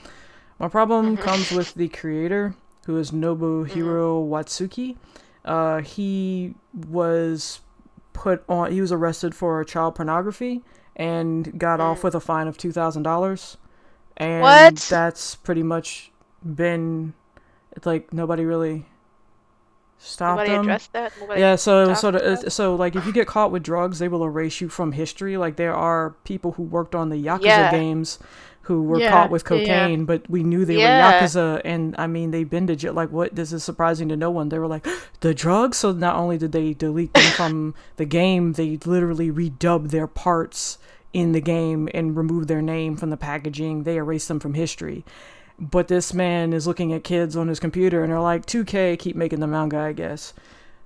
My problem comes with the creator, who is Nobuhiro Watsuki. Uh, he was put on. He was arrested for child pornography and got off with a fine of two thousand dollars. And what? That's pretty much been. It's like nobody really stopped Nobody them. addressed that? Nobody yeah, so sort of, so like if you get caught with drugs, they will erase you from history. Like there are people who worked on the Yakuza yeah. games who were yeah, caught with cocaine, yeah. but we knew they yeah. were Yakuza, and I mean they bended it. Like what? This is surprising to no one. They were like, the drugs? So not only did they delete them from the game, they literally redubbed their parts in the game and removed their name from the packaging. They erased them from history. But this man is looking at kids on his computer and they're like, two K, keep making the manga, I guess.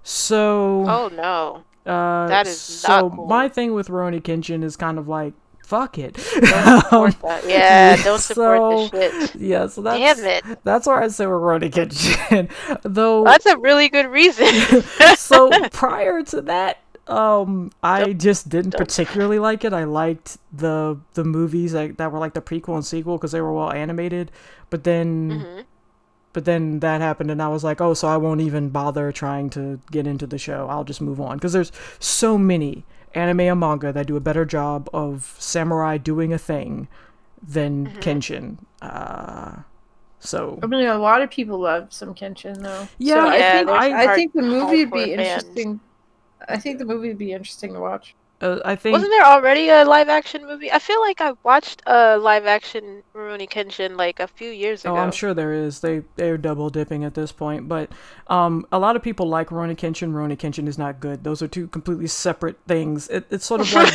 So... Oh, no. Uh, that is so not cool. So my thing with Rurouni Kenshin is kind of like, fuck it. Don't support that. Yeah, don't support so, this shit. Yeah, so that's, Damn it. That's where I say Rurouni Kenshin. Though, well, that's a really good reason. So prior to that, um i don't, just didn't don't. particularly like it. I liked the the movies that, that were like the prequel and sequel because they were well animated, but then mm-hmm. But then that happened, and I was like, oh, so I won't even bother trying to get into the show. I'll just move on. Because there's so many anime and manga that do a better job of samurai doing a thing than mm-hmm. Kenshin. Uh, so I mean, a lot of people love some Kenshin, though. Yeah, so I, yeah think, I, I think the movie would be interesting. I think the movie would be interesting to watch. Uh, I think wasn't there already a live action movie? I feel like I watched a live action Rurouni Kenshin like a few years ago. Oh, I'm sure there is. They they're double dipping at this point, but um, a lot of people like Rurouni Kenshin. Rurouni Kenshin is not good. Those are two completely separate things. It, it's sort of like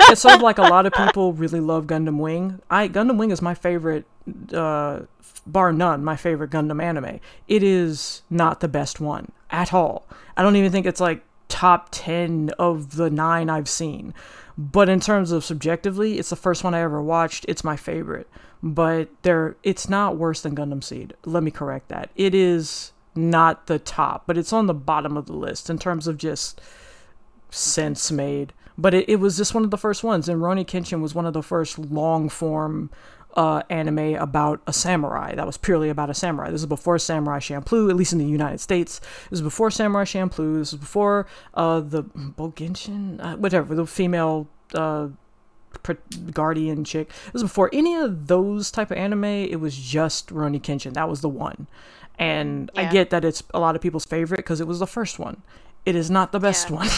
it's sort of like a lot of people really love Gundam Wing. I Gundam Wing is my favorite, uh, bar none, my favorite Gundam anime. It is not the best one at all. I don't even think it's like top ten of the nine I've seen, but in terms of subjectively, it's the first one I ever watched. It's my favorite, but there it's not worse than Gundam Seed. Let me correct that. It is not the top, but it's on the bottom of the list in terms of just sense made. But it, it was just one of the first ones, and Rurouni Kenshin was one of the first long form uh anime about a samurai that was purely about a samurai. This is before Samurai Champloo, at least in the United States. This is before Samurai Champloo. This is before uh the Bogenshin, uh, whatever, the female uh guardian chick. This was before any of those type of anime. It was just Rurouni Kenshin. That was the one. And yeah. I get that it's a lot of people's favorite because it was the first one. It is not the best yeah. one.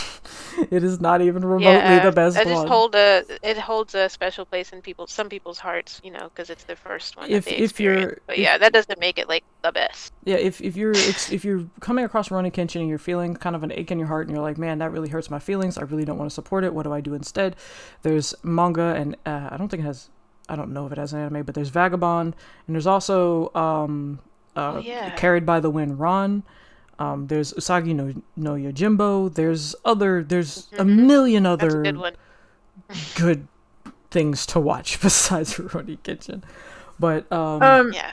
It is not even remotely yeah, the best I just one. Hold a, it holds a special place in people, some people's hearts, you know, because it's the first one if, that they if experience. You're, but if, yeah, that doesn't make it, like, the best. Yeah, if, if you're if you're coming across Rurouni Kenshin and you're feeling kind of an ache in your heart and you're like, man, that really hurts my feelings. I really don't want to support it. What do I do instead? There's manga and uh, I don't think it has, I don't know if it has an anime, but there's Vagabond. And there's also um, uh, oh, yeah. Carried by the Wind, Ron. Um, there's Usagi no, no Yojimbo. There's other. There's mm-hmm. a million other a good, good things to watch besides Rurouni Kenshin. But um, um, yeah.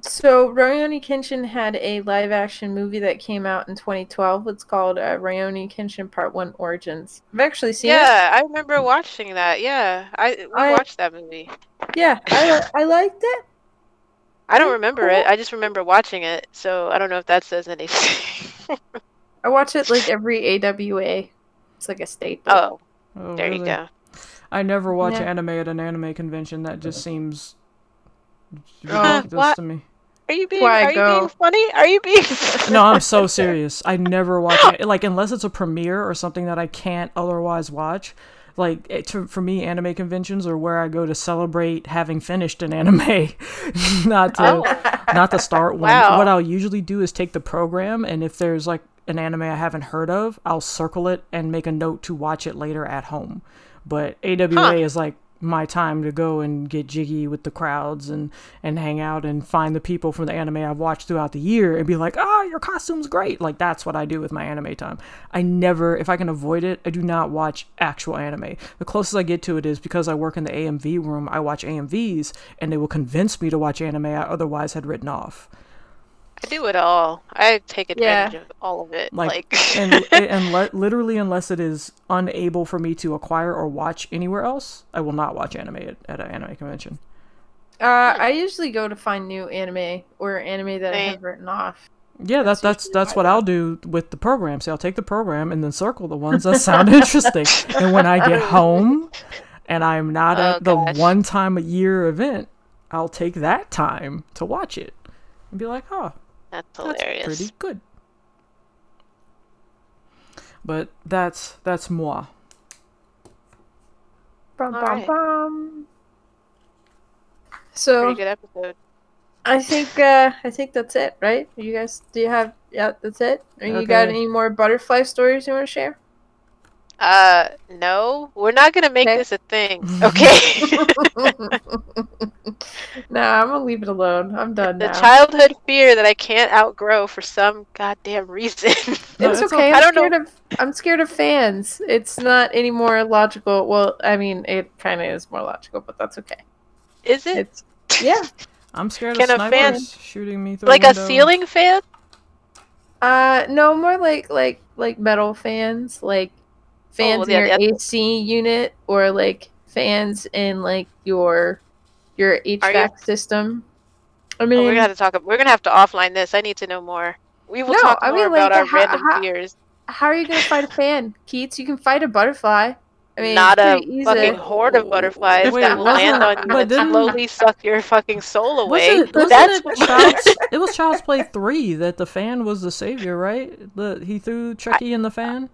So Rurouni Kenshin had a live-action movie that came out in twenty twelve. It's called uh, Rurouni Kenshin Part One: Origins. I've actually seen yeah, it. Yeah, I remember watching that. Yeah, I we I, watched that movie. Yeah, I I liked it. I don't remember it. I just remember watching it, so I don't know if that says anything. I watch it like every A W A. It's like a staple. Oh, oh there really? You go. I never watch yeah. anime at an anime convention. That just seems ridiculous uh, to me. Are you being? Why are go. you being funny? Are you being? No, I'm so serious. I never watch it. Like unless it's a premiere or something that I can't otherwise watch. Like, it, to, for me, anime conventions are where I go to celebrate having finished an anime, not to oh. not to start one. Wow. What I'll usually do is take the program, and if there's, like, an anime I haven't heard of, I'll circle it and make a note to watch it later at home. But A W A huh. is, like, my time to go and get jiggy with the crowds and, and hang out and find the people from the anime I've watched throughout the year and be like, oh, your costume's great. Like, that's what I do with my anime time. I never, if I can avoid it, I do not watch actual anime. The closest I get to it is because I work in the A M V room, I watch A M Vs, and they will convince me to watch anime I otherwise had written off. I do it all. I take advantage yeah. of all of it. Like, like... and, and le- literally, unless it is unable for me to acquire or watch anywhere else, I will not watch anime at, at an anime convention. Uh, I usually go to find new anime or anime that I have written off. Yeah, that's that's that's what I'll do with the program. So I'll take the program and then circle the ones that sound interesting. And when I get home, and I'm not oh, at gosh. the one time a year event, I'll take that time to watch it and be like, huh. That's hilarious. That's pretty good. But that's that's moi. Bum, bum, right. bum. So pretty good episode. I think uh, I think that's it, right? You guys, do you have? Yeah, that's it. Or okay. You got any more butterfly stories you want to share? Uh, no, we're not gonna make okay. this a thing, okay? Nah, I'm gonna leave it alone. I'm done the now. The childhood fear that I can't outgrow for some goddamn reason. No, it's okay. I'm I don't scared know. Of, I'm scared of fans. It's not any more logical. Well, I mean, it kind of is more logical, but that's okay. Is it? It's, yeah. I'm scared Can of snipers a fan, shooting me through like a, a ceiling fan. Uh, no, more like like like metal fans, like. Fans oh, well, yeah, in your yeah. A C unit, or like fans in like your your H V A C you... system. I mean, oh, we're gonna have to talk. We're gonna have to offline this. I need to know more. We will no, talk more I mean, about like, our how, random how, fears. How are you gonna fight a fan, Keats? You can fight a butterfly. I mean, not a easy. fucking horde of butterflies Wait, that land on you and slowly suck your fucking soul away. Wasn't it, wasn't That's it, what Child's, it was Child's Play three that the fan was the savior, right? The, he threw Chucky I, in the fan?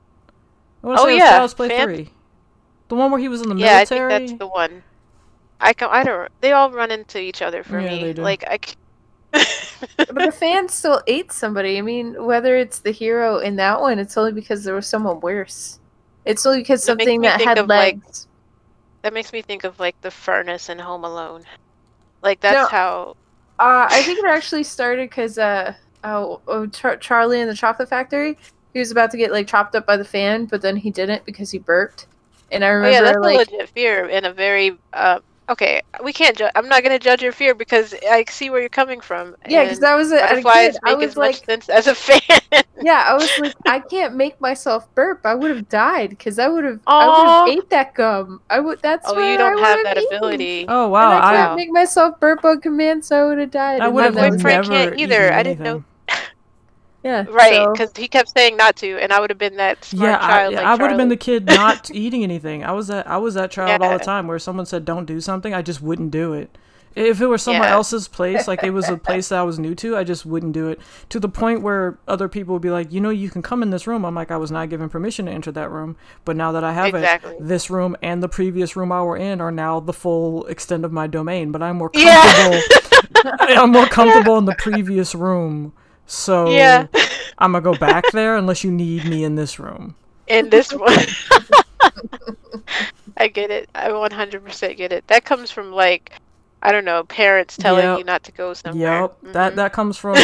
I want to oh, say it was yeah, Child's Play fan? three. The one where he was in the yeah, military? Yeah, I think that's the one. I, can, I don't... They all run into each other for yeah, me. They do. Like, I... But the fan still ate somebody. I mean, whether it's the hero in that one, it's only because there was someone worse. It's only because something that had legs. Like, that makes me think of, like, the furnace in Home Alone. Like, that's no, how... Uh, I think it actually started because uh, oh, oh, Char Charlie in the Chocolate Factory, he was about to get, like, chopped up by the fan, but then he didn't because he burped. And I remember, oh, yeah, that's like, a legit fear in a very... Uh, okay, we can't judge. I'm not going to judge your fear because I see where you're coming from. Yeah, because that was a, butterflies a kid, make as like, much sense as a fan. Yeah, I was like, I can't make myself burp. I would have died because I would have. I would have ate that gum. I would. That's oh, you don't I have that eaten. ability. Oh wow! And I can't wow. make myself burp on command, so I would have died. I would have boyfriend can't either. I didn't know. Yeah. Right, because so. he kept saying not to, and I would have been that smart yeah, child. Yeah, I, like I would have been the kid not eating anything. I was that I was that child yeah. all the time where someone said don't do something, I just wouldn't do it. If it were someone yeah. else's place, like it was a place that I was new to, I just wouldn't do it. To the point where other people would be like, you know, you can come in this room. I'm like, I was not given permission to enter that room. But now that I have exactly. it, this room and the previous room I were in are now the full extent of my domain. But I'm more comfortable. Yeah. I'm more comfortable yeah. in the previous room. So yeah. I'm gonna go back there unless you need me in this room. In this one, I get it. I one hundred percent get it. That comes from like, I don't know, parents telling yep. you not to go somewhere. Yep, mm-hmm. that that comes from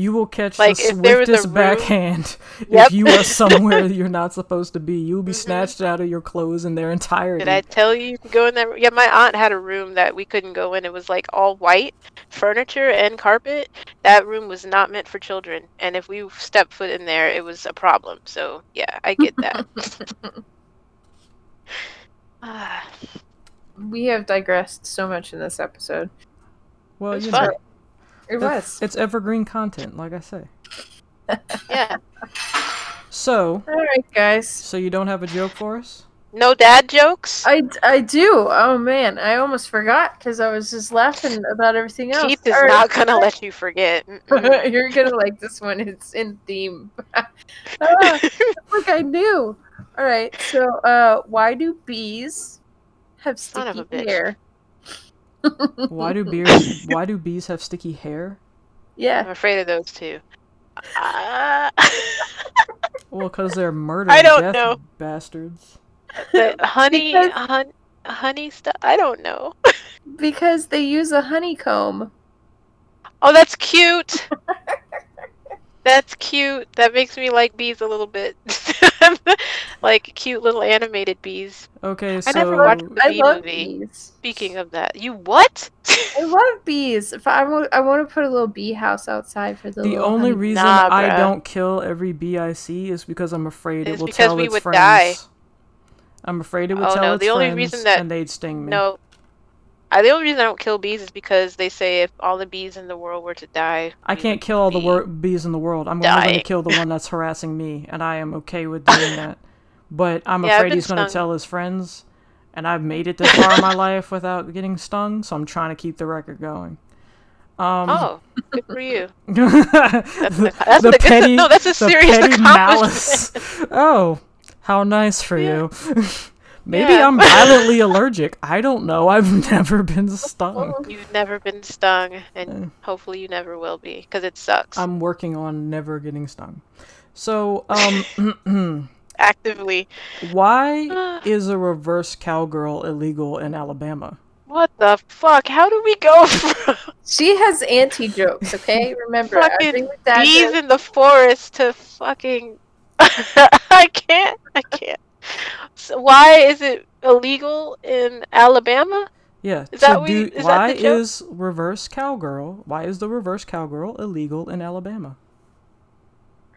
you will catch like, the swiftest room... backhand yep. if you are somewhere you're not supposed to be. You'll be mm-hmm. snatched out of your clothes in their entirety. Did I tell you to go in that room? Yeah, my aunt had a room that we couldn't go in. It was like all white furniture and carpet. That room was not meant for children, and if we stepped foot in there, it was a problem. So yeah, I get that. Ah. We have digressed so much in this episode. Well, it's fun. It was. It's evergreen content, like I say. Yeah. So. All right, guys. So you don't have a joke for us? No dad jokes? I, I do. Oh, man. I almost forgot because I was just laughing about everything else. Keith is All not right. going to let you forget. You're going to like this one. It's in theme. Oh, look, I knew. All right. So uh, why do bees... have sticky hair? Why do bees? Why do bees have sticky hair? Yeah, I'm afraid of those two. Uh... well, because they're murder I don't death know. bastards. The honey, because... hun honey stuff. I don't know. Because they use a honeycomb. Oh, that's cute. That's cute. That makes me like bees a little bit. Like cute little animated bees. Okay, so I never watched the bee movie. Bees. Speaking of that, you what? I love bees. If I want, I want to put a little bee house outside for the. The little only honey. reason nah, I bruh. don't kill every bee I see is because I'm afraid it's it will because tell we its would friends. Die. I'm afraid it will oh, tell no, its the only friends, reason that, and they'd sting me. No, I, the only reason I don't kill bees is because they say if all the bees in the world were to die, I can't kill all the bees in the world. I'm only going to kill the one that's harassing me, and I am okay with doing that. But I'm yeah, afraid he's going to tell his friends, and I've made it this far in my life without getting stung, so I'm trying to keep the record going. Um, oh, good for you. that's the, that's the petty, good, no, that's a serious malice. Oh, how nice for yeah. you. Maybe yeah. I'm violently allergic. I don't know. I've never been stung. You've never been stung, and hopefully you never will be, because it sucks. I'm working on never getting stung. So, um... actively. Why is a reverse cowgirl illegal in Alabama? What the fuck? How do we go from... She has anti-jokes, okay? Remember, fucking that bees joke. in the forest to fucking... I can't. I can't. So why is it illegal in Alabama? Yeah. Is so that do, we, is why that is reverse cowgirl... Why is the reverse cowgirl illegal in Alabama?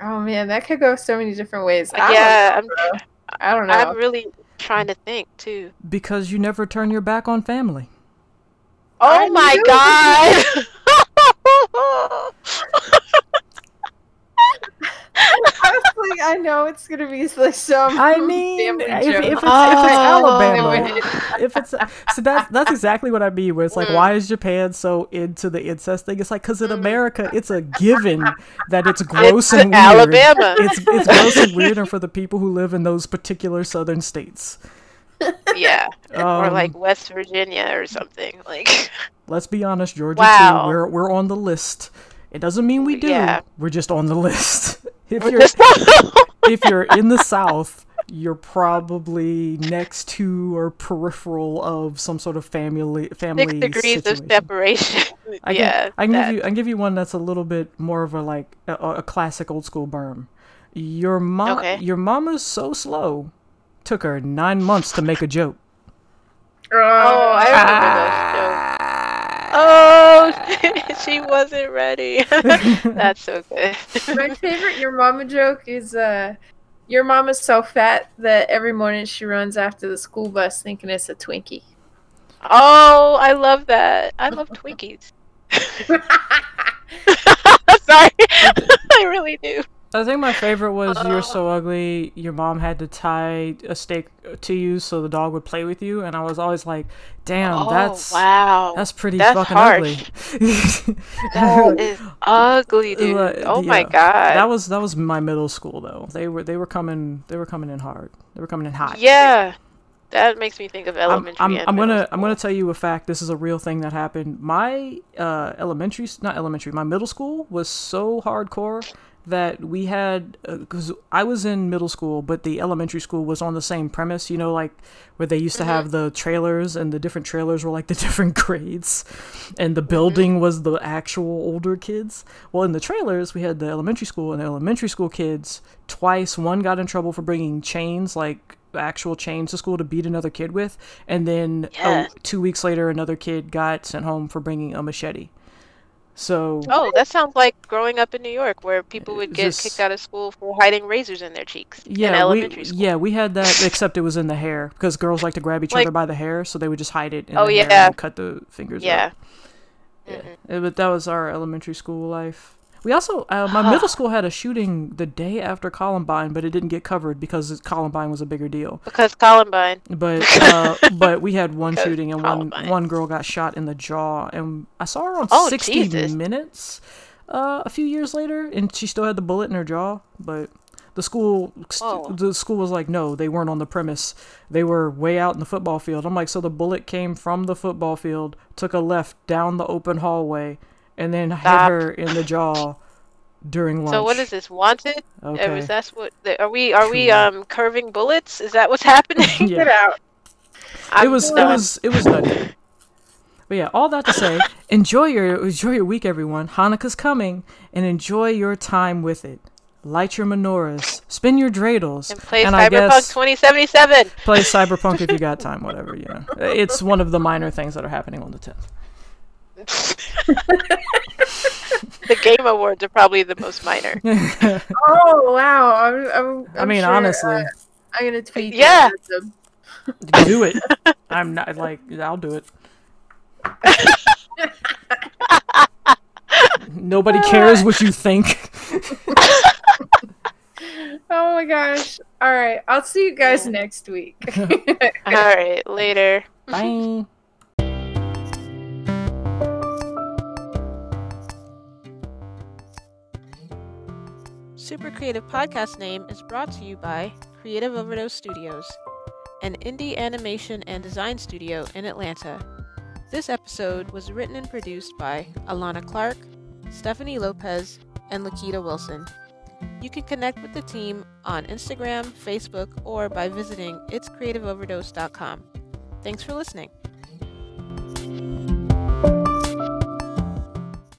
Oh man, that could go so many different ways. I yeah, don't I'm, I don't know. I'm really trying to think too. Because you never turn your back on family. Oh I my god! I was like, I know it's gonna be like some. I mean, if, if, it's, oh, if it's Alabama, if it's so that's that's exactly what I mean. Where it's like, mm. why is Japan so into the incest thing? It's like because in America, it's a given that it's gross it's and weird. Alabama, it's it's gross and weird, and for the people who live in those particular southern states. Yeah, um, or like West Virginia or something. Like, let's be honest, Georgia wow. too. We're we're on the list. It doesn't mean we do. Yeah. We're just on the list. If we're you're if you're in the South, you're probably next to or peripheral of some sort of family family Six degrees situation. Of separation. I can, yeah, I can that. give you I can give you one that's a little bit more of a like a, a classic old school berm. Your mom, okay. your mama's so slow. Took her nine months to make a joke. Oh, I remember ah. those jokes. Oh, she wasn't ready. That's so good. My favorite your mama joke is, uh, your mama's so fat that every morning she runs after the school bus thinking it's a Twinkie. Oh, I love that. I love Twinkies. Sorry. I really do. I think my favorite was uh, you're so ugly, your mom had to tie a stake to you so the dog would play with you, and I was always like, damn, oh, that's wow. that's pretty that's fucking harsh. Ugly. That is ugly, dude. Uh, oh yeah. my god. That was that was my middle school though. They were they were coming they were coming in hard. They were coming in hot. Yeah. That makes me think of elementary. I'm, I'm, I'm gonna school. I'm gonna tell you a fact. This is a real thing that happened. My uh, elementary, not elementary, my middle school was so hardcore that we had, because uh, I was in middle school, but the elementary school was on the same premise, you know, like where they used mm-hmm. to have the trailers, and the different trailers were like the different grades, and the building mm-hmm. was the actual older kids. Well, in the trailers, we had the elementary school, and the elementary school kids twice, one got in trouble for bringing chains, like actual chains to school to beat another kid with, and then yeah. oh, two weeks later, another kid got sent home for bringing a machete. So, oh, that sounds like growing up in New York, where people would get just kicked out of school for hiding razors in their cheeks. Yeah, in elementary we, school. Yeah, we had that, except it was in the hair, because girls like to grab each like, other by the hair, so they would just hide it in oh, the yeah. hair and cut the fingers yeah. out. Yeah, mm-hmm. But that was our elementary school life. We also, uh, my middle school had a shooting the day after Columbine, but it didn't get covered because Columbine was a bigger deal. Because Columbine. But uh, but we had one because shooting and one, one girl got shot in the jaw. And I saw her on oh, sixty minutes uh, a few years later, and she still had the bullet in her jaw. But the school, oh. the school was like, no, they weren't on the premise. They were way out in the football field. I'm like, so the bullet came from the football field, took a left down the open hallway, and then Stop. hit her in the jaw during lunch. So what is this, wanted? Okay. Is that what are we are we um curving bullets? Is that what's happening? Yeah. Get out. I'm it was done. it was it was nutty. But yeah, all that to say, enjoy your enjoy your week, everyone. Hanukkah's coming, and enjoy your time with it. Light your menorahs, spin your dreidels, and play and Cyberpunk I guess, twenty seventy-seven. Play Cyberpunk if you got time, whatever, you know. It's one of the minor things that are happening on the tenth. The Game Awards are probably the most minor. Oh wow! I'm, I'm, I'm I mean, sure, honestly, uh, I'm gonna tweet. Yeah, do it. I'm not like I'll do it. Nobody cares what you think. Oh my gosh! All right, I'll see you guys next week. All right, later. Bye. Super Creative Podcast Name is brought to you by Creative Overdose Studios, an indie animation and design studio in Atlanta. This episode was written and produced by Alana Clark, Stephanie Lopez, and Lakita Wilson. You can connect with the team on Instagram, Facebook, or by visiting its creative overdose dot com. Thanks for listening.